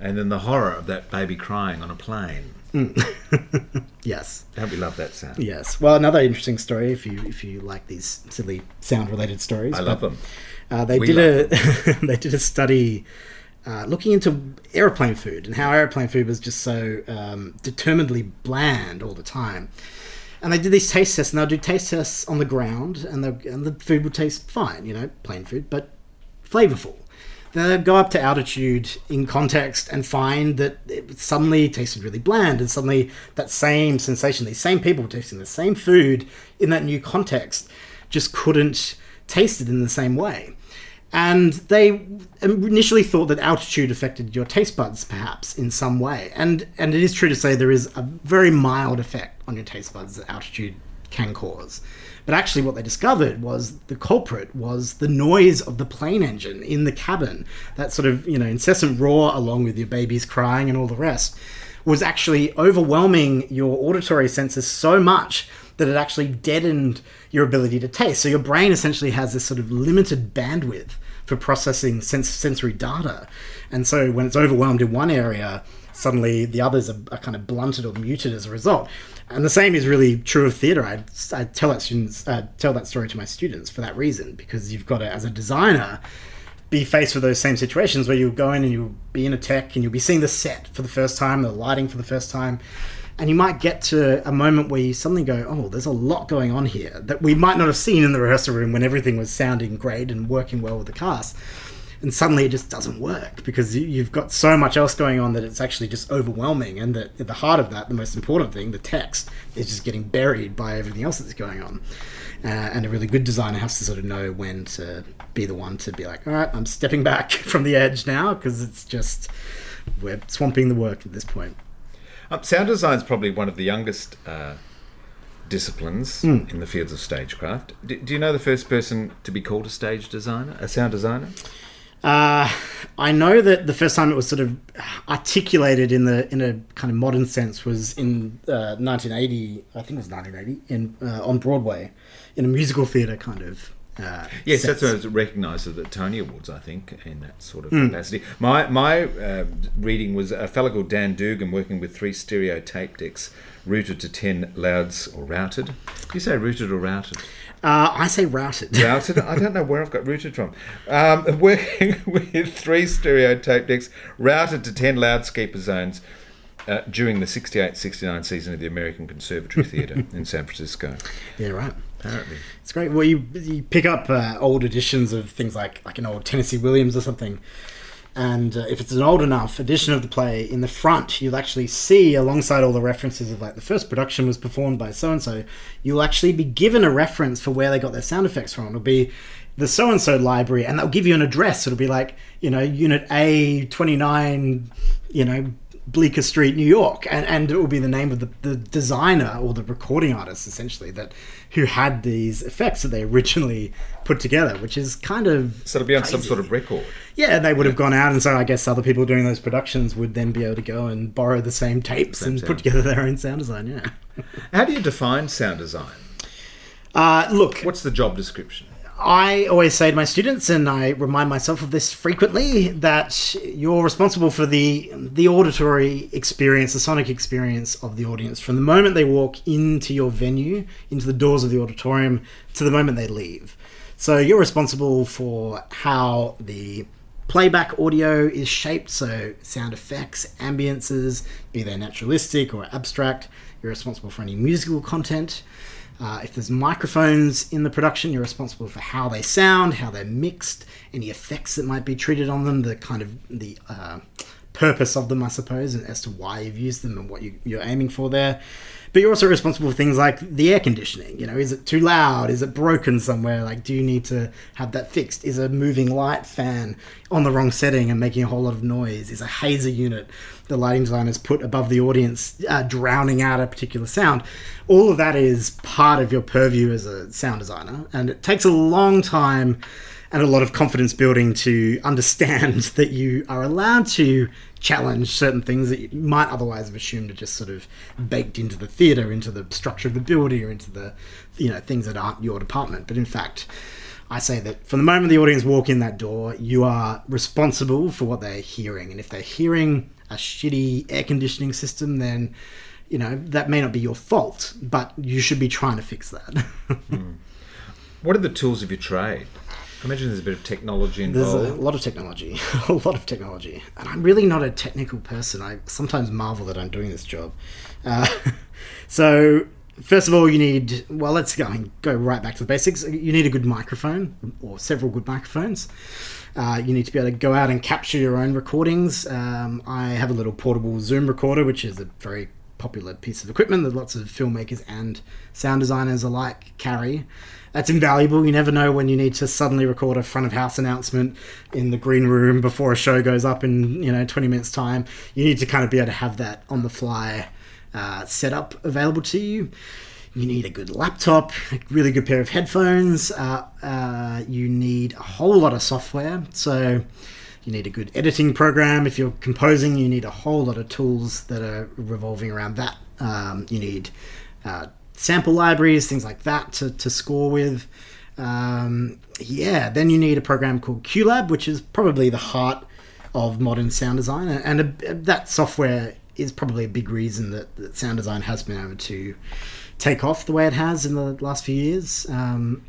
and then the horror of that baby crying on a plane. Mm. Yes. Don't we love that sound? Yes. Well, another interesting story. If you if you like these silly sound-related stories, I love but, them. Uh, they we did a them. They did a study uh, looking into airplane food and how airplane food was just so um, determinedly bland all the time. And they did these taste tests, and they'll do taste tests on the ground, and, and the food would taste fine, you know, plain food, but flavorful. Then they'd go up to altitude in context and find that it suddenly tasted really bland, and suddenly that same sensation, these same people tasting the same food in that new context, just couldn't taste it in the same way. And they initially thought that altitude affected your taste buds, perhaps, in some way. And and it is true to say there is a very mild effect on your taste buds that altitude can cause. But actually what they discovered was the culprit was the noise of the plane engine in the cabin. That sort of, you know, incessant roar along with your babies crying and all the rest was actually overwhelming your auditory senses so much that it actually deadened your ability to taste. So your brain essentially has this sort of limited bandwidth for processing sens- sensory data. And so when it's overwhelmed in one area, suddenly the others are, are kind of blunted or muted as a result. And the same is really true of theatre. I, I tell that students, uh, tell that story to my students for that reason, because you've got to, as a designer, be faced with those same situations where you'll go in and you'll be in a tech and you'll be seeing the set for the first time, the lighting for the first time. And you might get to a moment where you suddenly go, oh, there's a lot going on here that we might not have seen in the rehearsal room when everything was sounding great and working well with the cast. And suddenly it just doesn't work because you've got so much else going on that it's actually just overwhelming. And that at the heart of that, the most important thing, the text, is just getting buried by everything else that's going on. Uh, and a really good designer has to sort of know when to be the one to be like, all right, I'm stepping back from the edge now because it's just, we're swamping the work at this point. Um, sound design is probably one of the youngest uh, disciplines mm. in the fields of stagecraft. Do, do you know the first person to be called a stage designer, a sound designer? Uh, I know that the first time it was sort of articulated in the in a kind of modern sense was in uh, nineteen eighty. I think it was nineteen eighty in uh, on Broadway, in a musical theatre kind of. Uh, yes, sense. That's what was recognised at the Tony Awards, I think, in that sort of mm. capacity. My my uh, reading was a fellow called Dan Dugan working with three stereo tape decks rooted to ten louds or routed. Do you say rooted or routed? Uh, I say routed. Routed? I don't know where I've got rooted from. Um, working with three stereo tape decks routed to ten loudspeaker zones uh, during the sixty-eight sixty-nine season of the American Conservatory Theatre in San Francisco. Yeah, right. Apparently. It's great. Well, you you pick up uh, old editions of things like, like an old Tennessee Williams or something, And uh, if it's an old enough edition of the play, in the front, you'll actually see, alongside all the references of like the first production was performed by so-and-so, you'll actually be given a reference for where they got their sound effects from. It'll be the so-and-so library, and they'll give you an address. It'll be like, you know, Unit A, twenty-nine, you know, Bleecker Street, New York. And, and it will be the name of the, the designer or the recording artist, essentially, that who had these effects that they originally put together, which is kind of So it'll be on crazy. Some sort of record. Yeah, they would have gone out, and so I guess other people doing those productions would then be able to go and borrow the same tapes same and sound. Put together their own sound design, yeah. How do you define sound design? Uh, look. What's the job description? I always say to my students, and I remind myself of this frequently, that you're responsible for the the auditory experience, the sonic experience of the audience from the moment they walk into your venue, into the doors of the auditorium, to the moment they leave. So you're responsible for how the playback audio is shaped, so sound effects, ambiences, be they naturalistic or abstract. You're responsible for any musical content. Uh, if there's microphones in the production, you're responsible for how they sound, how they're mixed, any effects that might be treated on them, the kind of the uh, purpose of them, I suppose, and as to why you've used them and what you, you're aiming for there. But you're also responsible for things like the air conditioning. You know, is it too loud? Is it broken somewhere? Like, do you need to have that fixed? Is a moving light fan on the wrong setting and making a whole lot of noise? Is a hazer unit the lighting designers put above the audience uh, drowning out a particular sound? All of that is part of your purview as a sound designer, and it takes a long time and a lot of confidence building to understand that you are allowed to challenge certain things that you might otherwise have assumed are just sort of baked into the theatre, into the structure of the building, or into the, you know, things that aren't your department. But in fact, I say that from the moment the audience walk in that door, you are responsible for what they're hearing. And if they're hearing a shitty air conditioning system, then, you know, that may not be your fault, but you should be trying to fix that. mm. What are the tools of your trade? I imagine there's a bit of technology involved. There's a lot of technology, a lot of technology. And I'm really not a technical person. I sometimes marvel that I'm doing this job. Uh, so first of all, you need, well, let's go, go right back to the basics. You need a good microphone, or several good microphones. Uh, you need to be able to go out and capture your own recordings. Um, I have a little portable Zoom recorder, which is a very popular piece of equipment that lots of filmmakers and sound designers alike carry. That's invaluable. You never know when you need to suddenly record a front of house announcement in the green room before a show goes up in, you know, twenty minutes time. You need to kind of be able to have that on the fly uh, setup available to you. You need a good laptop, a really good pair of headphones. Uh, uh, you need a whole lot of software. So you need a good editing program. If you're composing, you need a whole lot of tools that are revolving around that. Um, you need uh, sample libraries, things like that to, to score with. Um, yeah, then you need a program called QLab, which is probably the heart of modern sound design. And a, a, that software is probably a big reason that, that sound design has been able to take off the way it has in the last few years. Um,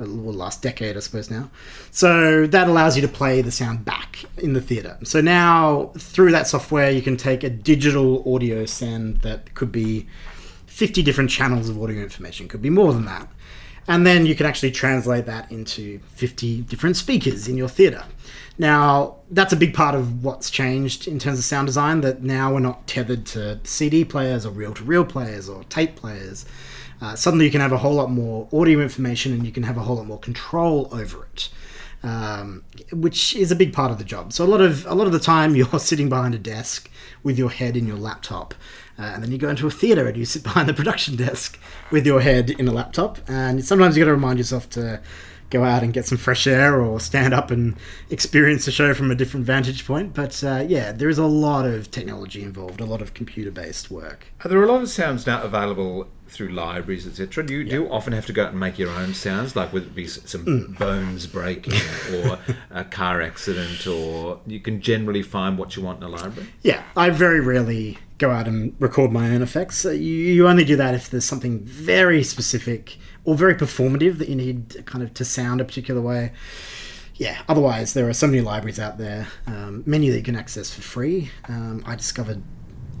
last decade, I suppose now. So that allows you to play the sound back in the theatre. So now through that software, you can take a digital audio sound that could be fifty different channels of audio information, could be more than that. And then you can actually translate that into fifty different speakers in your theatre. Now, that's a big part of what's changed in terms of sound design, that now we're not tethered to C D players or reel-to-reel players or tape players. Uh, suddenly you can have a whole lot more audio information and you can have a whole lot more control over it, um, which is a big part of the job. So a lot of a lot of the time you're sitting behind a desk with your head in your laptop, uh, and then you go into a theatre and you sit behind the production desk with your head in a laptop. And sometimes you got to remind yourself to go out and get some fresh air or stand up and experience the show from a different vantage point. But uh, yeah, there is a lot of technology involved, a lot of computer-based work. Are there a lot of sounds now available through libraries, et cetera? Do you yeah. do you often have to go out and make your own sounds, like whether it be some mm. bones breaking or a car accident, or you can generally find what you want in a library? Yeah, I very rarely go out and record my own effects. You, you only do that if there's something very specific or very performative that you need kind of to sound a particular way. Yeah, otherwise there are so many libraries out there, um, many that you can access for free. Um, I discovered,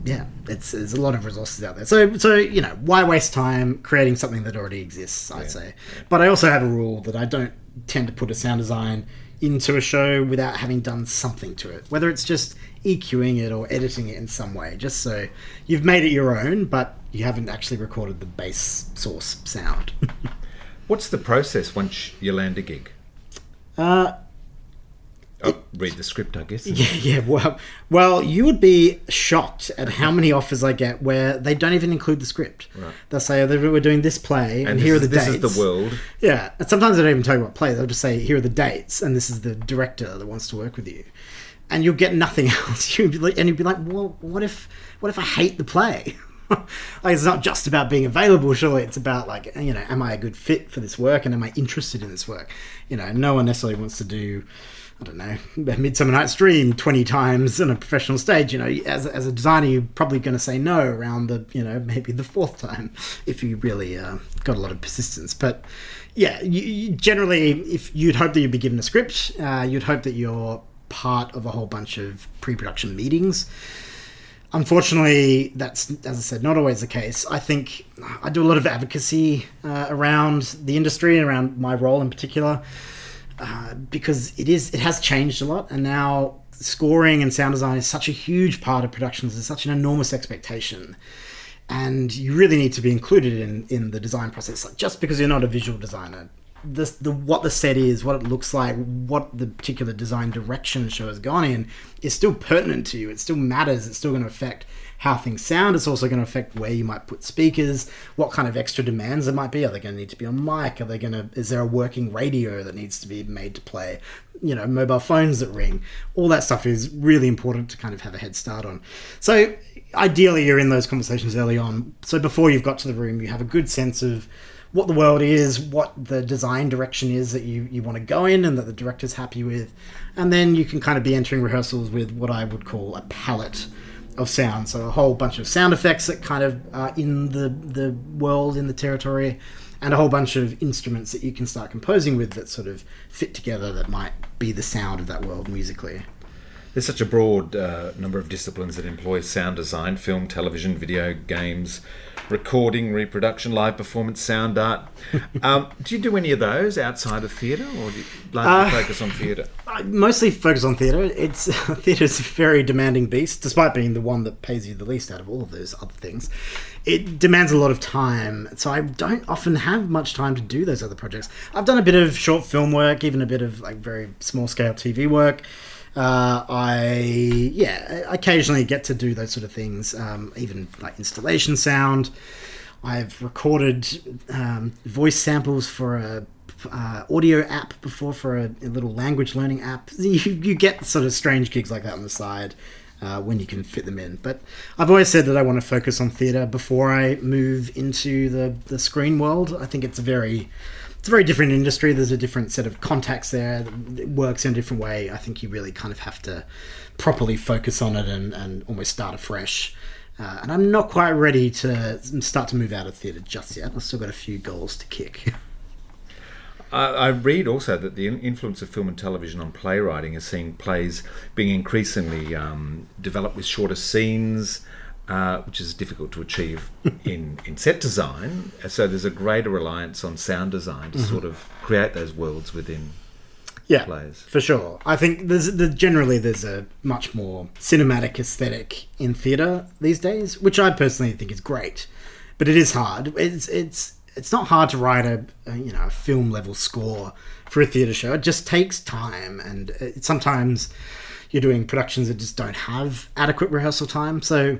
yeah, it's, there's a lot of resources out there. So, so you know, why waste time creating something that already exists, I'd yeah. say. But I also have a rule that I don't tend to put a sound design into a show without having done something to it, whether it's just EQing it or editing it in some way, just so you've made it your own, but you haven't actually recorded the bass source sound. What's the process once you land a gig? Uh, oh, it, read the script, I guess. Yeah, yeah. Well, well, you would be shocked at how many offers I get where they don't even include the script. Right. They'll say, oh, we're doing this play, and, and here is, are the this dates. This is the world. Yeah. And sometimes they don't even tell you what play. They'll just say, here are the dates, and this is the director that wants to work with you. And you'll get nothing else. You'd be like, and you'd be like, well, what if, what if I hate the play? Like, it's not just about being available, surely. It's about, like, you know, am I a good fit for this work, and am I interested in this work? You know, no one necessarily wants to do, I don't know, Midsummer Night's Dream twenty times on a professional stage. You know, as, as a designer, you're probably going to say no around the, you know, maybe the fourth time if you really uh, got a lot of persistence. But yeah, you, you generally, if you'd hope that you'd be given a script, uh, you'd hope that you're part of a whole bunch of pre-production meetings. Unfortunately, that's, as I said, not always the case. I think I do a lot of advocacy uh, around the industry and around my role in particular, uh, because it is it has changed a lot, and now scoring and sound design is such a huge part of productions. There's such an enormous expectation, and you really need to be included in in the design process. Like, just because you're not a visual designer, the, the what the set is, what it looks like, what the particular design direction the show has gone in is still pertinent to you. It still matters. It's still going to affect how things sound. It's also going to affect where you might put speakers, what kind of extra demands there might be. Are they going to need to be on mic? Are they going to, is there a working radio that needs to be made to play? You know, mobile phones that ring. All that stuff is really important to kind of have a head start on. So ideally, you're in those conversations early on. So before you've got to the room, you have a good sense of what the world is, what the design direction is that you, you want to go in and that the director's happy with. And then you can kind of be entering rehearsals with what I would call a palette of sound. So a whole bunch of sound effects that kind of are in the, the world, in the territory, and a whole bunch of instruments that you can start composing with that sort of fit together that might be the sound of that world musically. There's such a broad uh, number of disciplines that employ sound design: film, television, video, games, recording, reproduction, live performance, sound art. Um, do you do any of those outside of theatre, or do you largely uh, focus on theatre? I mostly focus on theatre. It's theatre's a very demanding beast, despite being the one that pays you the least out of all of those other things. It demands a lot of time, so I don't often have much time to do those other projects. I've done a bit of short film work, even a bit of like very small-scale T V work. Uh, I, yeah, occasionally get to do those sort of things, um, even like installation sound. I've recorded um, voice samples for a uh, audio app before, for a, a little language learning app. You, you get sort of strange gigs like that on the side uh, when you can fit them in. But I've always said that I want to focus on theatre before I move into the, the screen world. I think it's a very... It's a very different industry. There's a different set of contacts there. It works in a different way. I think you really kind of have to properly focus on it and, and almost start afresh. Uh, and I'm not quite ready to start to move out of theatre just yet. I've still got a few goals to kick. I, I read also that the influence of film and television on playwriting is seeing plays being increasingly um, developed with shorter scenes, Uh, which is difficult to achieve in, in set design. So there's a greater reliance on sound design to mm-hmm. sort of create those worlds within yeah, plays. For sure. I think there's, there's generally there's a much more cinematic aesthetic in theatre these days, which I personally think is great, but it is hard. It's it's it's not hard to write a, a you know a film level score for a theatre show. It just takes time, and it, sometimes you're doing productions that just don't have adequate rehearsal time. So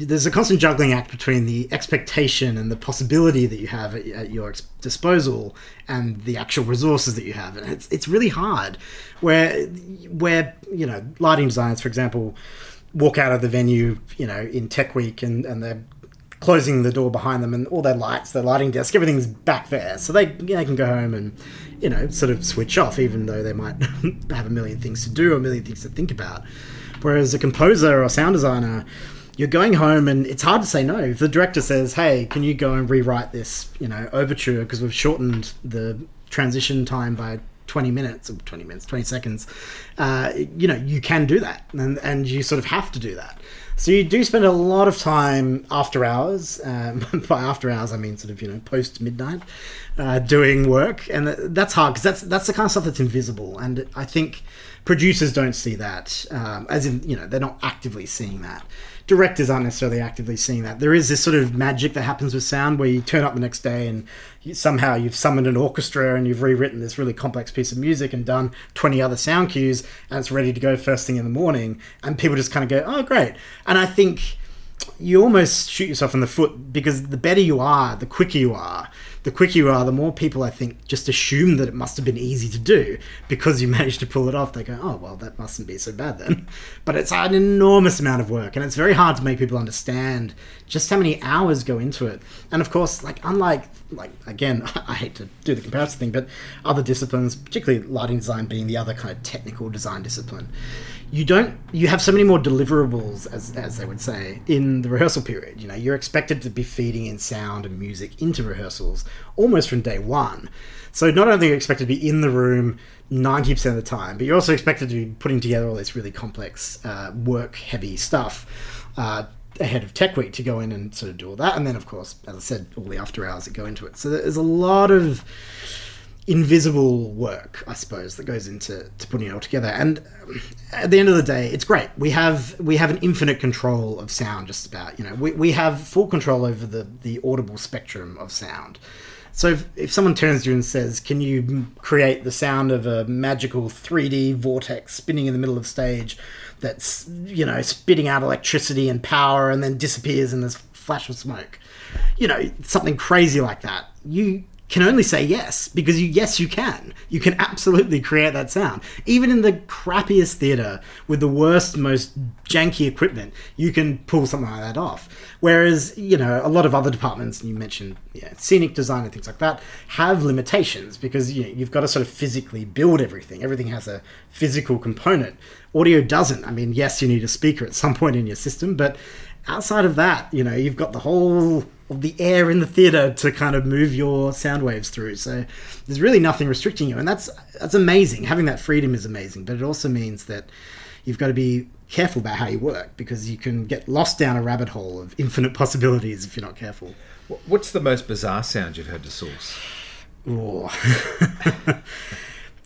there's a constant juggling act between the expectation and the possibility that you have at, at your disposal and the actual resources that you have. And it's it's really hard where, where you know, lighting designers, for example, walk out of the venue, you know, in Tech Week and, and they're closing the door behind them and all their lights, their lighting desk, everything's back there. So they, you know, they can go home and, you know, sort of switch off, even though they might have a million things to do, a million things to think about. Whereas a composer or sound designer, you're going home and it's hard to say no. If the director says, hey, can you go and rewrite this, you know, overture because we've shortened the transition time by twenty minutes, twenty minutes, twenty seconds, uh, you know, you can do that, and, and you sort of have to do that. So you do spend a lot of time after hours, um, by after hours I mean sort of, you know, post midnight, uh, doing work, and that's hard because that's, that's the kind of stuff that's invisible, and I think producers don't see that, um, as in, you know, they're not actively seeing that. Directors aren't necessarily actively seeing that. There is this sort of magic that happens with sound where you turn up the next day and you, somehow you've summoned an orchestra and you've rewritten this really complex piece of music and done twenty other sound cues and it's ready to go first thing in the morning, and people just kind of go, oh, great. And I think you almost shoot yourself in the foot, because the better you are, the quicker you are, the quicker you are, the more people, I think, just assume that it must have been easy to do because you managed to pull it off. They go, oh, well, that mustn't be so bad then. But it's an enormous amount of work, and it's very hard to make people understand just how many hours go into it. And of course, like, unlike, like, again, I hate to do the comparison thing, but other disciplines, particularly lighting design being the other kind of technical design discipline, you don't, you have so many more deliverables, as as they would say, in the rehearsal period. You know, you're expected to be feeding in sound and music into rehearsals almost from day one. So not only are you expected to be in the room ninety percent of the time, but you're also expected to be putting together all this really complex, uh, work-heavy stuff, uh, ahead of Tech Week, to go in and sort of do all that. And then, of course, as I said, all the after hours that go into it. So there's a lot of invisible work, I suppose, that goes into to putting it all together. And at the end of the day, it's great. We have we have an infinite control of sound, just about. You know, we, we have full control over the, the audible spectrum of sound. So if, if someone turns to you and says, can you create the sound of a magical three D vortex spinning in the middle of stage that's, you know, spitting out electricity and power and then disappears in this flash of smoke, you know, something crazy like that, you can only say yes, because you, yes, you can. You can absolutely create that sound. Even in the crappiest theatre with the worst, most janky equipment, you can pull something like that off. Whereas, you know, a lot of other departments, and you mentioned, yeah, scenic design and things like that, have limitations, because, you know, you've got to sort of physically build everything. Everything has a physical component. Audio doesn't. I mean, yes, you need a speaker at some point in your system, but outside of that, you know, you've got the whole of the air in the theatre to kind of move your sound waves through. So there's really nothing restricting you. And that's that's amazing. Having that freedom is amazing. But it also means that you've got to be careful about how you work, because you can get lost down a rabbit hole of infinite possibilities if you're not careful. What's the most bizarre sound you've had to source? Oh.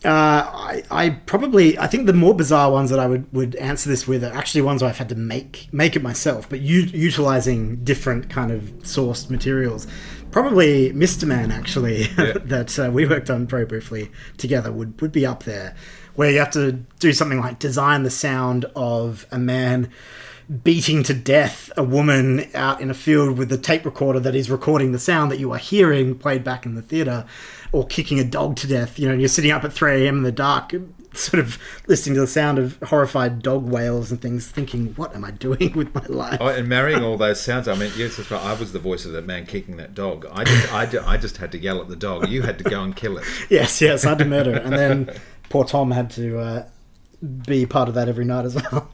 Uh, I, I probably, I think the more bizarre ones that I would, would answer this with are actually ones where I've had to make make it myself, but u- utilising different kind of sourced materials. Probably Mister Man, actually, yeah. that uh, we worked on very briefly together would, would be up there, where you have to do something like design the sound of a man beating to death a woman out in a field with a tape recorder that is recording the sound that you are hearing played back in the theatre, or kicking a dog to death. You know, you're sitting up at three a.m. in the dark, sort of listening to the sound of horrified dog wails and things, thinking, what am I doing with my life? Oh, and marrying all those sounds. I mean, yes, that's right. I was the voice of that man kicking that dog. I just, I just, I just had to yell at the dog. You had to go and kill it. Yes, yes, I had to murder it. And then poor Tom had to uh, be part of that every night as well.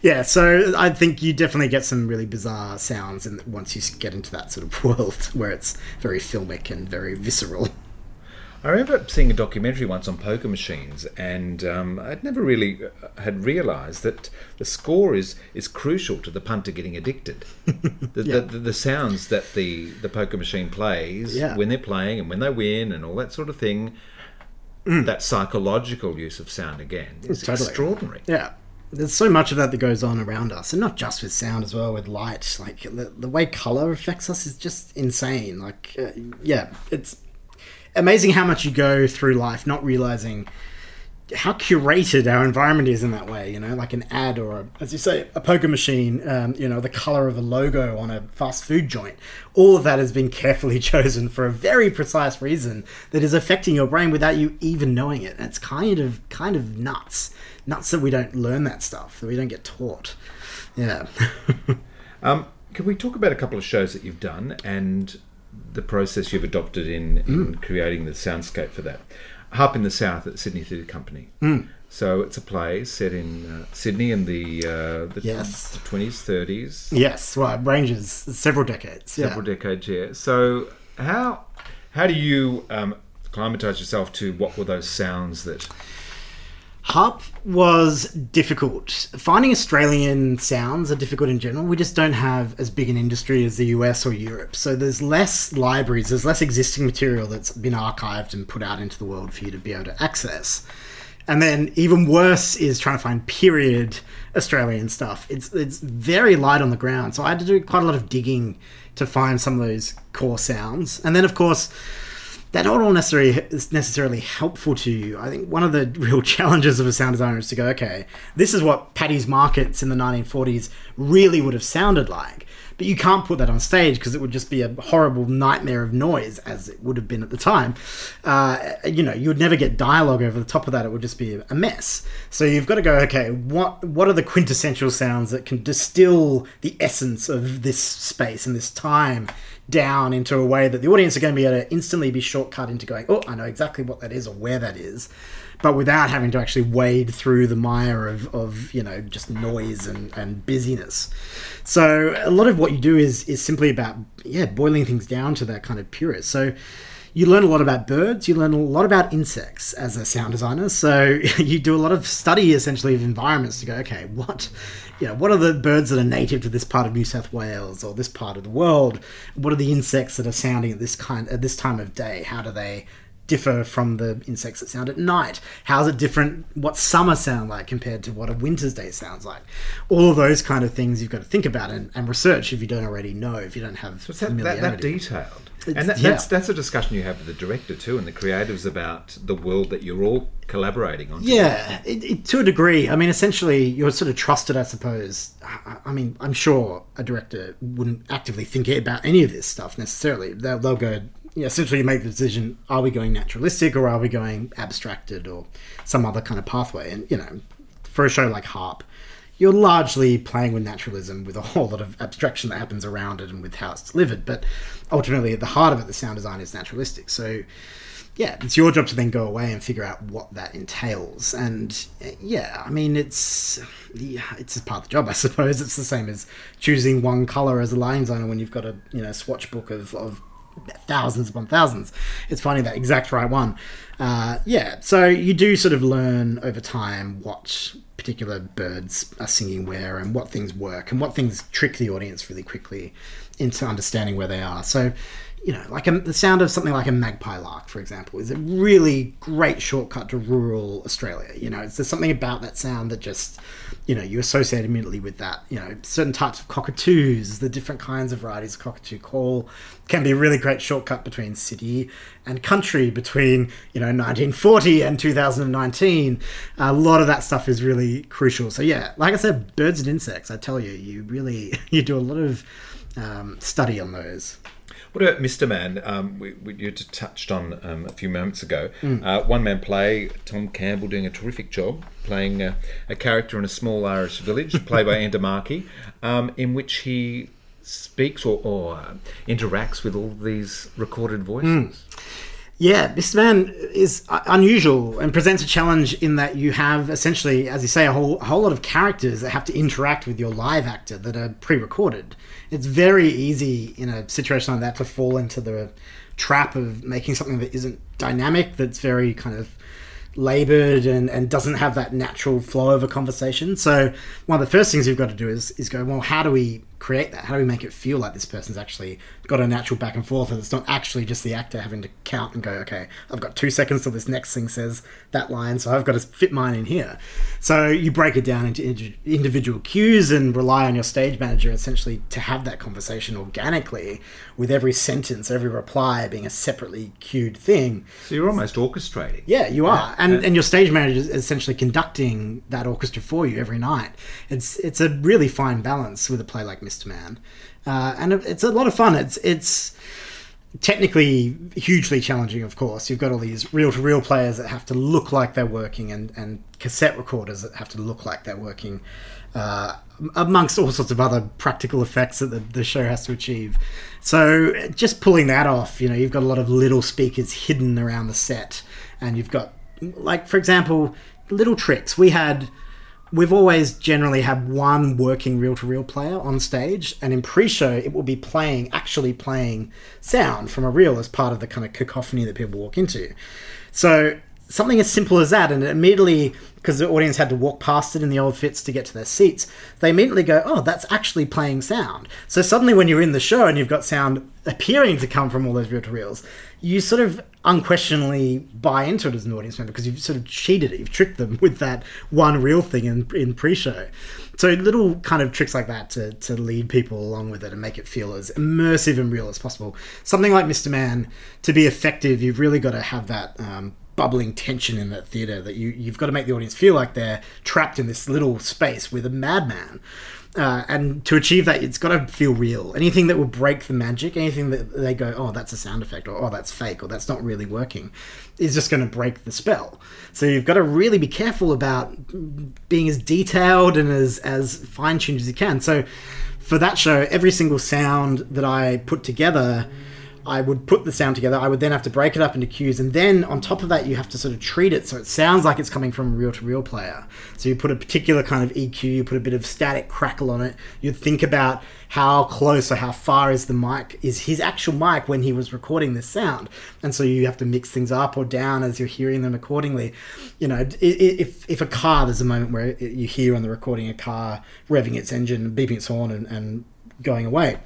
Yeah, so I think you definitely get some really bizarre sounds, and once you get into that sort of world where it's very filmic and very visceral. I remember seeing a documentary once on poker machines, and um, I'd never really had realised that the score is, is crucial to the punter getting addicted. The, yeah. the, the, the sounds that the, the poker machine plays, yeah, when they're playing and when they win and all that sort of thing, mm. that psychological use of sound again is totally extraordinary. Yeah. There's so much of that that goes on around us, and not just with sound as well, with light. Like the, the way color affects us is just insane. Like, uh, yeah, it's amazing how much you go through life not realizing how curated our environment is in that way. You know, like an ad or, a, as you say, a poker machine, um, you know, the color of a logo on a fast food joint. All of that has been carefully chosen for a very precise reason that is affecting your brain without you even knowing it. And it's kind of, kind of nuts. Nuts that we don't learn that stuff, that we don't get taught. Yeah. um, can we talk about a couple of shows that you've done and the process you've adopted in, in mm. creating the soundscape for that? Harp in the South at Sydney Theatre Company. Mm. So it's a play set in uh, Sydney in the, uh, the yes. twenties, thirties. Yes, well, it ranges several decades. Yeah. Several decades, yeah. So how, how do you... Um, acclimatise yourself to, what were those sounds that... Harp was difficult. Finding Australian sounds are difficult in general. We just don't have as big an industry as the U S or Europe. So there's less libraries, there's less existing material that's been archived and put out into the world for you to be able to access. And then even worse is trying to find period Australian stuff. It's it's very light on the ground. So I had to do quite a lot of digging to find some of those core sounds. And then, of course, they're not all necessarily, necessarily helpful to you. I think one of the real challenges of a sound designer is to go, okay, this is what Patty's markets in the nineteen forties really would have sounded like. But you can't put that on stage because it would just be a horrible nightmare of noise, as it would have been at the time. Uh, you know, you would never get dialogue over the top of that. It would just be a mess. So you've got to go, okay, what what are the quintessential sounds that can distill the essence of this space and this time down into a way that the audience are going to be able to instantly be shortcut into going, oh, I know exactly what that is or where that is, but without having to actually wade through the mire of, of you know, just noise and, and busyness. So a lot of what you do is is simply about, yeah, boiling things down to that kind of purist. So you learn a lot about birds, you learn a lot about insects as a sound designer. So you do a lot of study, essentially, of environments to go, okay, what, you know, what are the birds that are native to this part of New South Wales or this part of the world? What are the insects that are sounding at this kind at this time of day? How do they differ from the insects that sound at night? How's it different? What summer sound like compared to what a winter's day sounds like? All of those kind of things you've got to think about and, and research if you don't already know, if you don't have so that, familiarity. That, that detailed. It's, and that, yeah. that's that's a discussion you have with the director too and the creatives about the world that you're all collaborating on. Yeah, it, it, to a degree. I mean, essentially, you're sort of trusted, I suppose. I, I mean, I'm sure a director wouldn't actively think about any of this stuff necessarily. They'll, they'll go... Yeah, essentially you make the decision, are we going naturalistic or are we going abstracted or some other kind of pathway? And, you know, for a show like Harp, you're largely playing with naturalism with a whole lot of abstraction that happens around it and with how it's delivered. But ultimately, at the heart of it, the sound design is naturalistic. So, yeah, it's your job to then go away and figure out what that entails. And, yeah, I mean, it's yeah, it's part of the job, I suppose. It's the same as choosing one colour as a lighting designer when you've got a, you know, swatch book of... of thousands upon thousands. It's finding that exact right one. Uh, yeah, so you do sort of learn over time what particular birds are singing where and what things work and what things trick the audience really quickly into understanding where they are. So, you know, like a, the sound of something like a magpie lark, for example, is a really great shortcut to rural Australia. You know, it's, there's something about that sound that just... you know, you associate immediately with that. You know, certain types of cockatoos, the different kinds of varieties of cockatoo call can be a really great shortcut between city and country, between, you know, nineteen forty and two thousand nineteen. A lot of that stuff is really crucial. So, yeah, like I said, birds and insects, I tell you, you really, you do a lot of um, study on those. What about Mister Man? Um, we, we, you touched on um, a few moments ago. Mm. Uh, one-man play, Tom Campbell doing a terrific job, playing a, a character in a small Irish village, played by Andamarkey, um, in which he speaks or, or interacts with all these recorded voices. Mm. Yeah, Mister Man is unusual and presents a challenge in that you have essentially, as you say, a whole a whole lot of characters that have to interact with your live actor that are pre-recorded. It's very easy in a situation like that to fall into the trap of making something that isn't dynamic, that's very kind of laboured and, and doesn't have that natural flow of a conversation. So one of the first things you've got to do is is go, well, how do we create that? How do we make it feel like this person's actually got a natural back and forth and it's not actually just the actor having to count and go, okay, I've got two seconds till this next thing says that line, so I've got to fit mine in here. So you break it down into individual cues and rely on your stage manager essentially to have that conversation organically, with every sentence, every reply being a separately cued thing. So you're almost orchestrating. Yeah, you are. And and, and your stage manager is essentially conducting that orchestra for you every night. It's, it's a really fine balance with a play like Mister Man, uh, and it's a lot of fun. It's it's technically hugely challenging. Of course, you've got all these reel-to-reel players that have to look like they're working, and and cassette recorders that have to look like they're working, uh, amongst all sorts of other practical effects that the, the show has to achieve. So just pulling that off, you know, you've got a lot of little speakers hidden around the set, and you've got, like, for example, little tricks. We had we've always generally had one working reel-to-reel player on stage, and in pre-show it will be playing, actually playing sound from a reel as part of the kind of cacophony that people walk into. So something as simple as that, and it immediately, because the audience had to walk past it in the old fits to get to their seats, they immediately go, oh, that's actually playing sound. So suddenly when you're in the show and you've got sound appearing to come from all those reel-to-reels, you sort of unquestioningly buy into it as an audience member because you've sort of cheated it, you've tricked them with that one reel thing in, in pre-show. So little kind of tricks like that to, to lead people along with it and make it feel as immersive and real as possible. Something like Mister Man, to be effective, you've really got to have that um, bubbling tension in that theatre that you, you've got to make the audience feel like they're trapped in this little space with a madman. Uh, and to achieve that, it's got to feel real. Anything that will break the magic, anything that they go, oh, that's a sound effect, or oh, that's fake, or that's not really working, is just going to break the spell. So you've got to really be careful about being as detailed and as, as fine-tuned as you can. So for that show, every single sound that I put together, I would put the sound together. I would then have to break it up into cues. And then on top of that, you have to sort of treat it so it sounds like it's coming from a reel-to-reel player. So you put a particular kind of E Q, you put a bit of static crackle on it. You think about how close or how far is the mic, is his actual mic when he was recording this sound. And so you have to mix things up or down as you're hearing them accordingly. You know, if if a car, there's a moment where you hear on the recording a car revving its engine, beeping its horn and, and going away.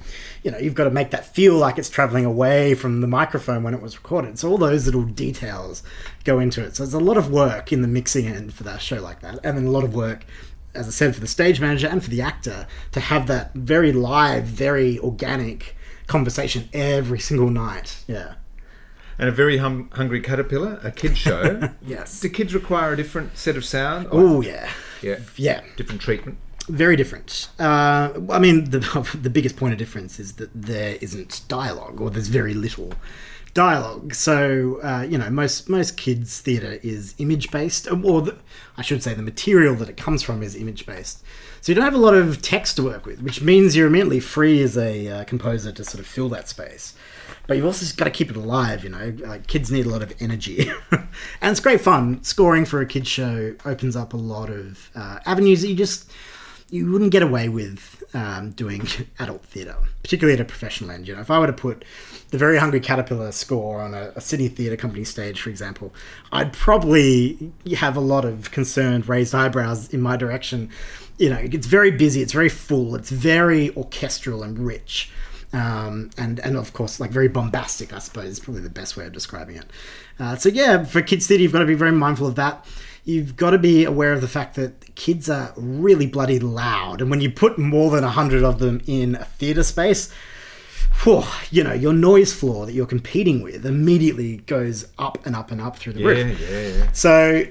You know, you've got to make that feel like it's traveling away from the microphone when it was recorded. So all those little details go into it. So there's a lot of work in the mixing end for that show like that. And then a lot of work, as I said, for the stage manager and for the actor to have that very live, very organic conversation every single night. Yeah. And A Very hum- Hungry Caterpillar, a kid's show. Yes. Do kids require a different set of sound? Oh, yeah. Yeah. Yeah. Different treatment. Very different. Uh, I mean, the the biggest point of difference is that there isn't dialogue, or there's very little dialogue. So, uh, you know, most most kids' theatre is image-based, or the, I should say the material that it comes from is image-based. So you don't have a lot of text to work with, which means you're immediately free as a uh, composer to sort of fill that space. But you've also just got to keep it alive, you know. Like, kids need a lot of energy. And it's great fun. Scoring for a kid's show opens up a lot of uh, avenues that you just... you wouldn't get away with um, doing adult theatre, particularly at a professional end. You know, if I were to put the Very Hungry Caterpillar score on a, a Sydney Theatre Company stage, for example, I'd probably have a lot of concerned raised eyebrows in my direction. You know, it's very busy, it's very full, it's very orchestral and rich. Um, and, and of course, like, very bombastic, I suppose, is probably the best way of describing it. Uh, so yeah, for kids' theatre, you've got to be very mindful of that. You've got to be aware of the fact that kids are really bloody loud. And when you put more than one hundred of them in a theatre space, whew, you know, your noise floor that you're competing with immediately goes up and up and up through the yeah, roof. Yeah, yeah. So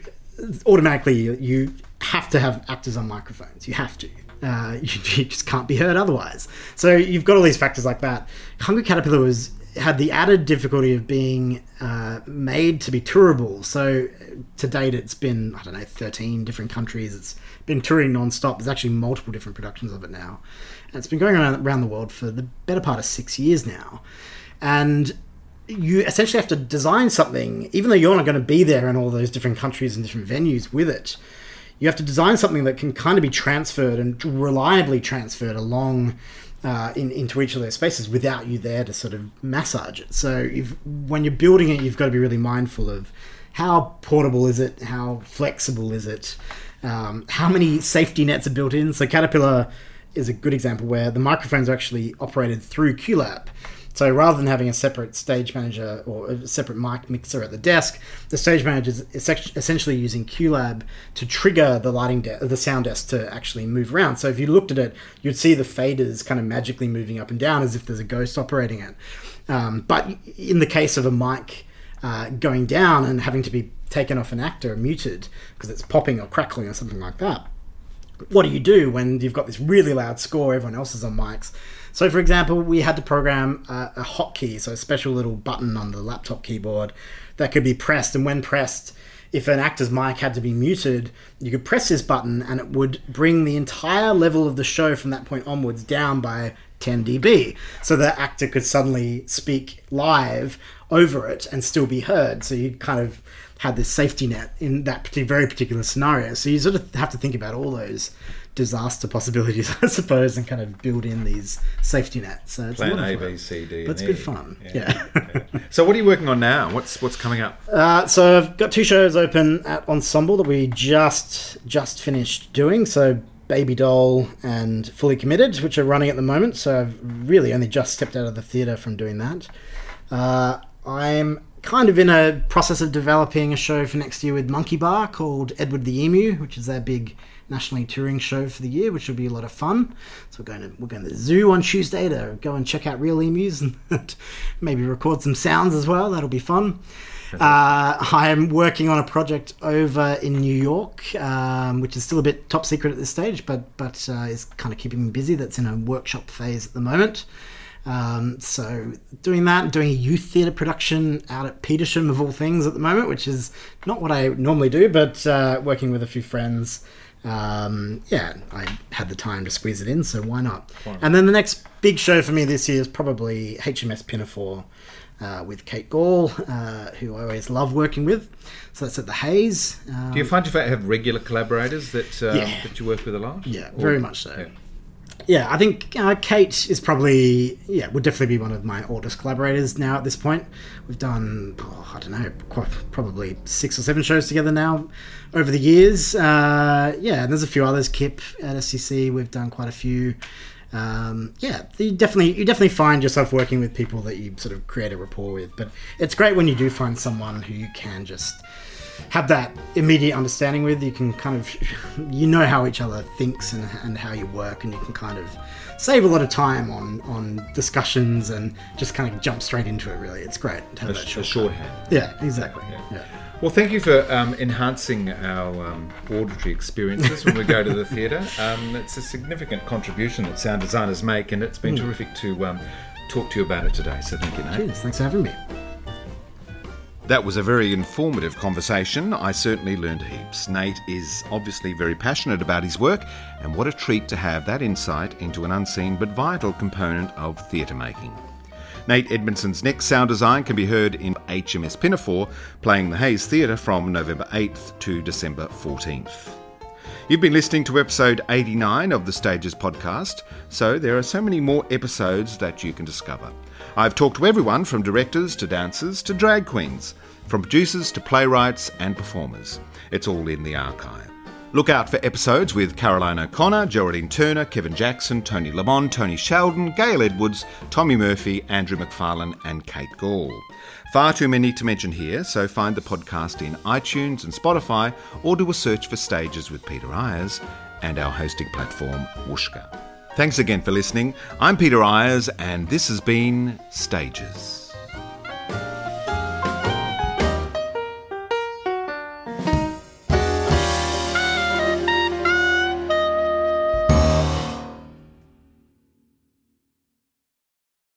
automatically you, you have to have actors on microphones. You have to. Uh, you, you just can't be heard otherwise. So you've got all these factors like that. Hungry Caterpillar was... had the added difficulty of being uh, made to be tourable. So to date, it's been, I don't know, thirteen different countries. It's been touring non-stop. There's actually multiple different productions of it now. And it's been going around, around the world for the better part of six years now. And you essentially have to design something, even though you're not going to be there in all those different countries and different venues with it. You have to design something that can kind of be transferred and reliably transferred along Uh, in, into each of those spaces without you there to sort of massage it. So if, when you're building it, you've got to be really mindful of how portable is it, how flexible is it, um, how many safety nets are built in. So Caterpillar is a good example where the microphones are actually operated through QLab. So rather than having a separate stage manager or a separate mic mixer at the desk, the stage manager is essentially using QLab to trigger the lighting, de- the sound desk to actually move around. So if you looked at it, you'd see the faders kind of magically moving up and down as if there's a ghost operating it. Um, but in the case of a mic uh, going down and having to be taken off an actor, muted, because it's popping or crackling or something like that, what do you do when you've got this really loud score, everyone else is on mics? So, for example, we had to program a, a hotkey, so a special little button on the laptop keyboard that could be pressed. And when pressed, if an actor's mic had to be muted, you could press this button and it would bring the entire level of the show from that point onwards down by ten decibels. So the actor could suddenly speak live over it and still be heard. So you kind of had this safety net in that very particular scenario. So you sort of have to think about all those disaster possibilities, I suppose, and kind of build in these safety nets. So it's plan A, B, C, D. But it's good fun. Yeah. yeah. yeah. So what are you working on now? What's what's coming up? Uh, so I've got two shows open at Ensemble that we just just finished doing. So Baby Doll and Fully Committed, which are running at the moment. So I've really only just stepped out of the theatre from doing that. Uh, I'm kind of in a process of developing a show for next year with Monkey Bar called Edward the Emu, which is their big nationally touring show for the year, which will be a lot of fun. So we're going to we're going to the zoo on Tuesday to go and check out real emus and maybe record some sounds as well. That'll be fun. Uh, I'm working on a project over in New York, um, which is still a bit top secret at this stage, but but uh, is kind of keeping me busy. That's in a workshop phase at the moment. Um, so doing that, doing a youth theatre production out at Petersham of all things at the moment, which is not what I normally do, but uh, working with a few friends. Um, yeah, I had the time to squeeze it in, so why not? Wow. And then the next big show for me this year is probably H M S Pinafore uh, with Kate Gall, uh, who I always love working with. So that's at the Hayes. Um, do you find you have regular collaborators that uh, yeah. that you work with a lot? Yeah, or, very much so. Yeah. Yeah, I think uh, Kate is probably, yeah, would definitely be one of my oldest collaborators now at this point. We've done, oh, I don't know, quite, probably six or seven shows together now over the years. Uh, yeah, and there's a few others. Kip at S C C, we've done quite a few. Um, yeah, you definitely you definitely find yourself working with people that you sort of create a rapport with. But it's great when you do find someone who you can just have that immediate understanding with. You can kind of, you know how each other thinks and, and how you work, and you can kind of save a lot of time on, on discussions and just kind of jump straight into it, really. It's great to have a, that shorthand. shorthand. Yeah, exactly. Yeah. Yeah. Well, thank you for um, enhancing our um, auditory experiences when we go to the theatre. Um, it's a significant contribution that sound designers make, and it's been mm. terrific to um, talk to you about it today. So thank you, Nate. Cheers. Thanks for having me. That was a very informative conversation. I certainly learned heaps. Nate is obviously very passionate about his work, and what a treat to have that insight into an unseen but vital component of theatre making. Nate Edmondson's next sound design can be heard in H M S Pinafore, playing the Hayes Theatre from November eighth to December fourteenth. You've been listening to episode eighty-nine of the Stages podcast, so there are so many more episodes that you can discover. I've talked to everyone from directors to dancers to drag queens, from producers to playwrights and performers. It's all in the archive. Look out for episodes with Caroline O'Connor, Geraldine Turner, Kevin Jackson, Tony Lamont, Tony Sheldon, Gail Edwards, Tommy Murphy, Andrew McFarlane and Kate Gall. Far too many to mention here, so find the podcast in iTunes and Spotify, or do a search for Stages with Peter Eyers and our hosting platform, Wooshka. Thanks again for listening. I'm Peter Eyers, and this has been Stages.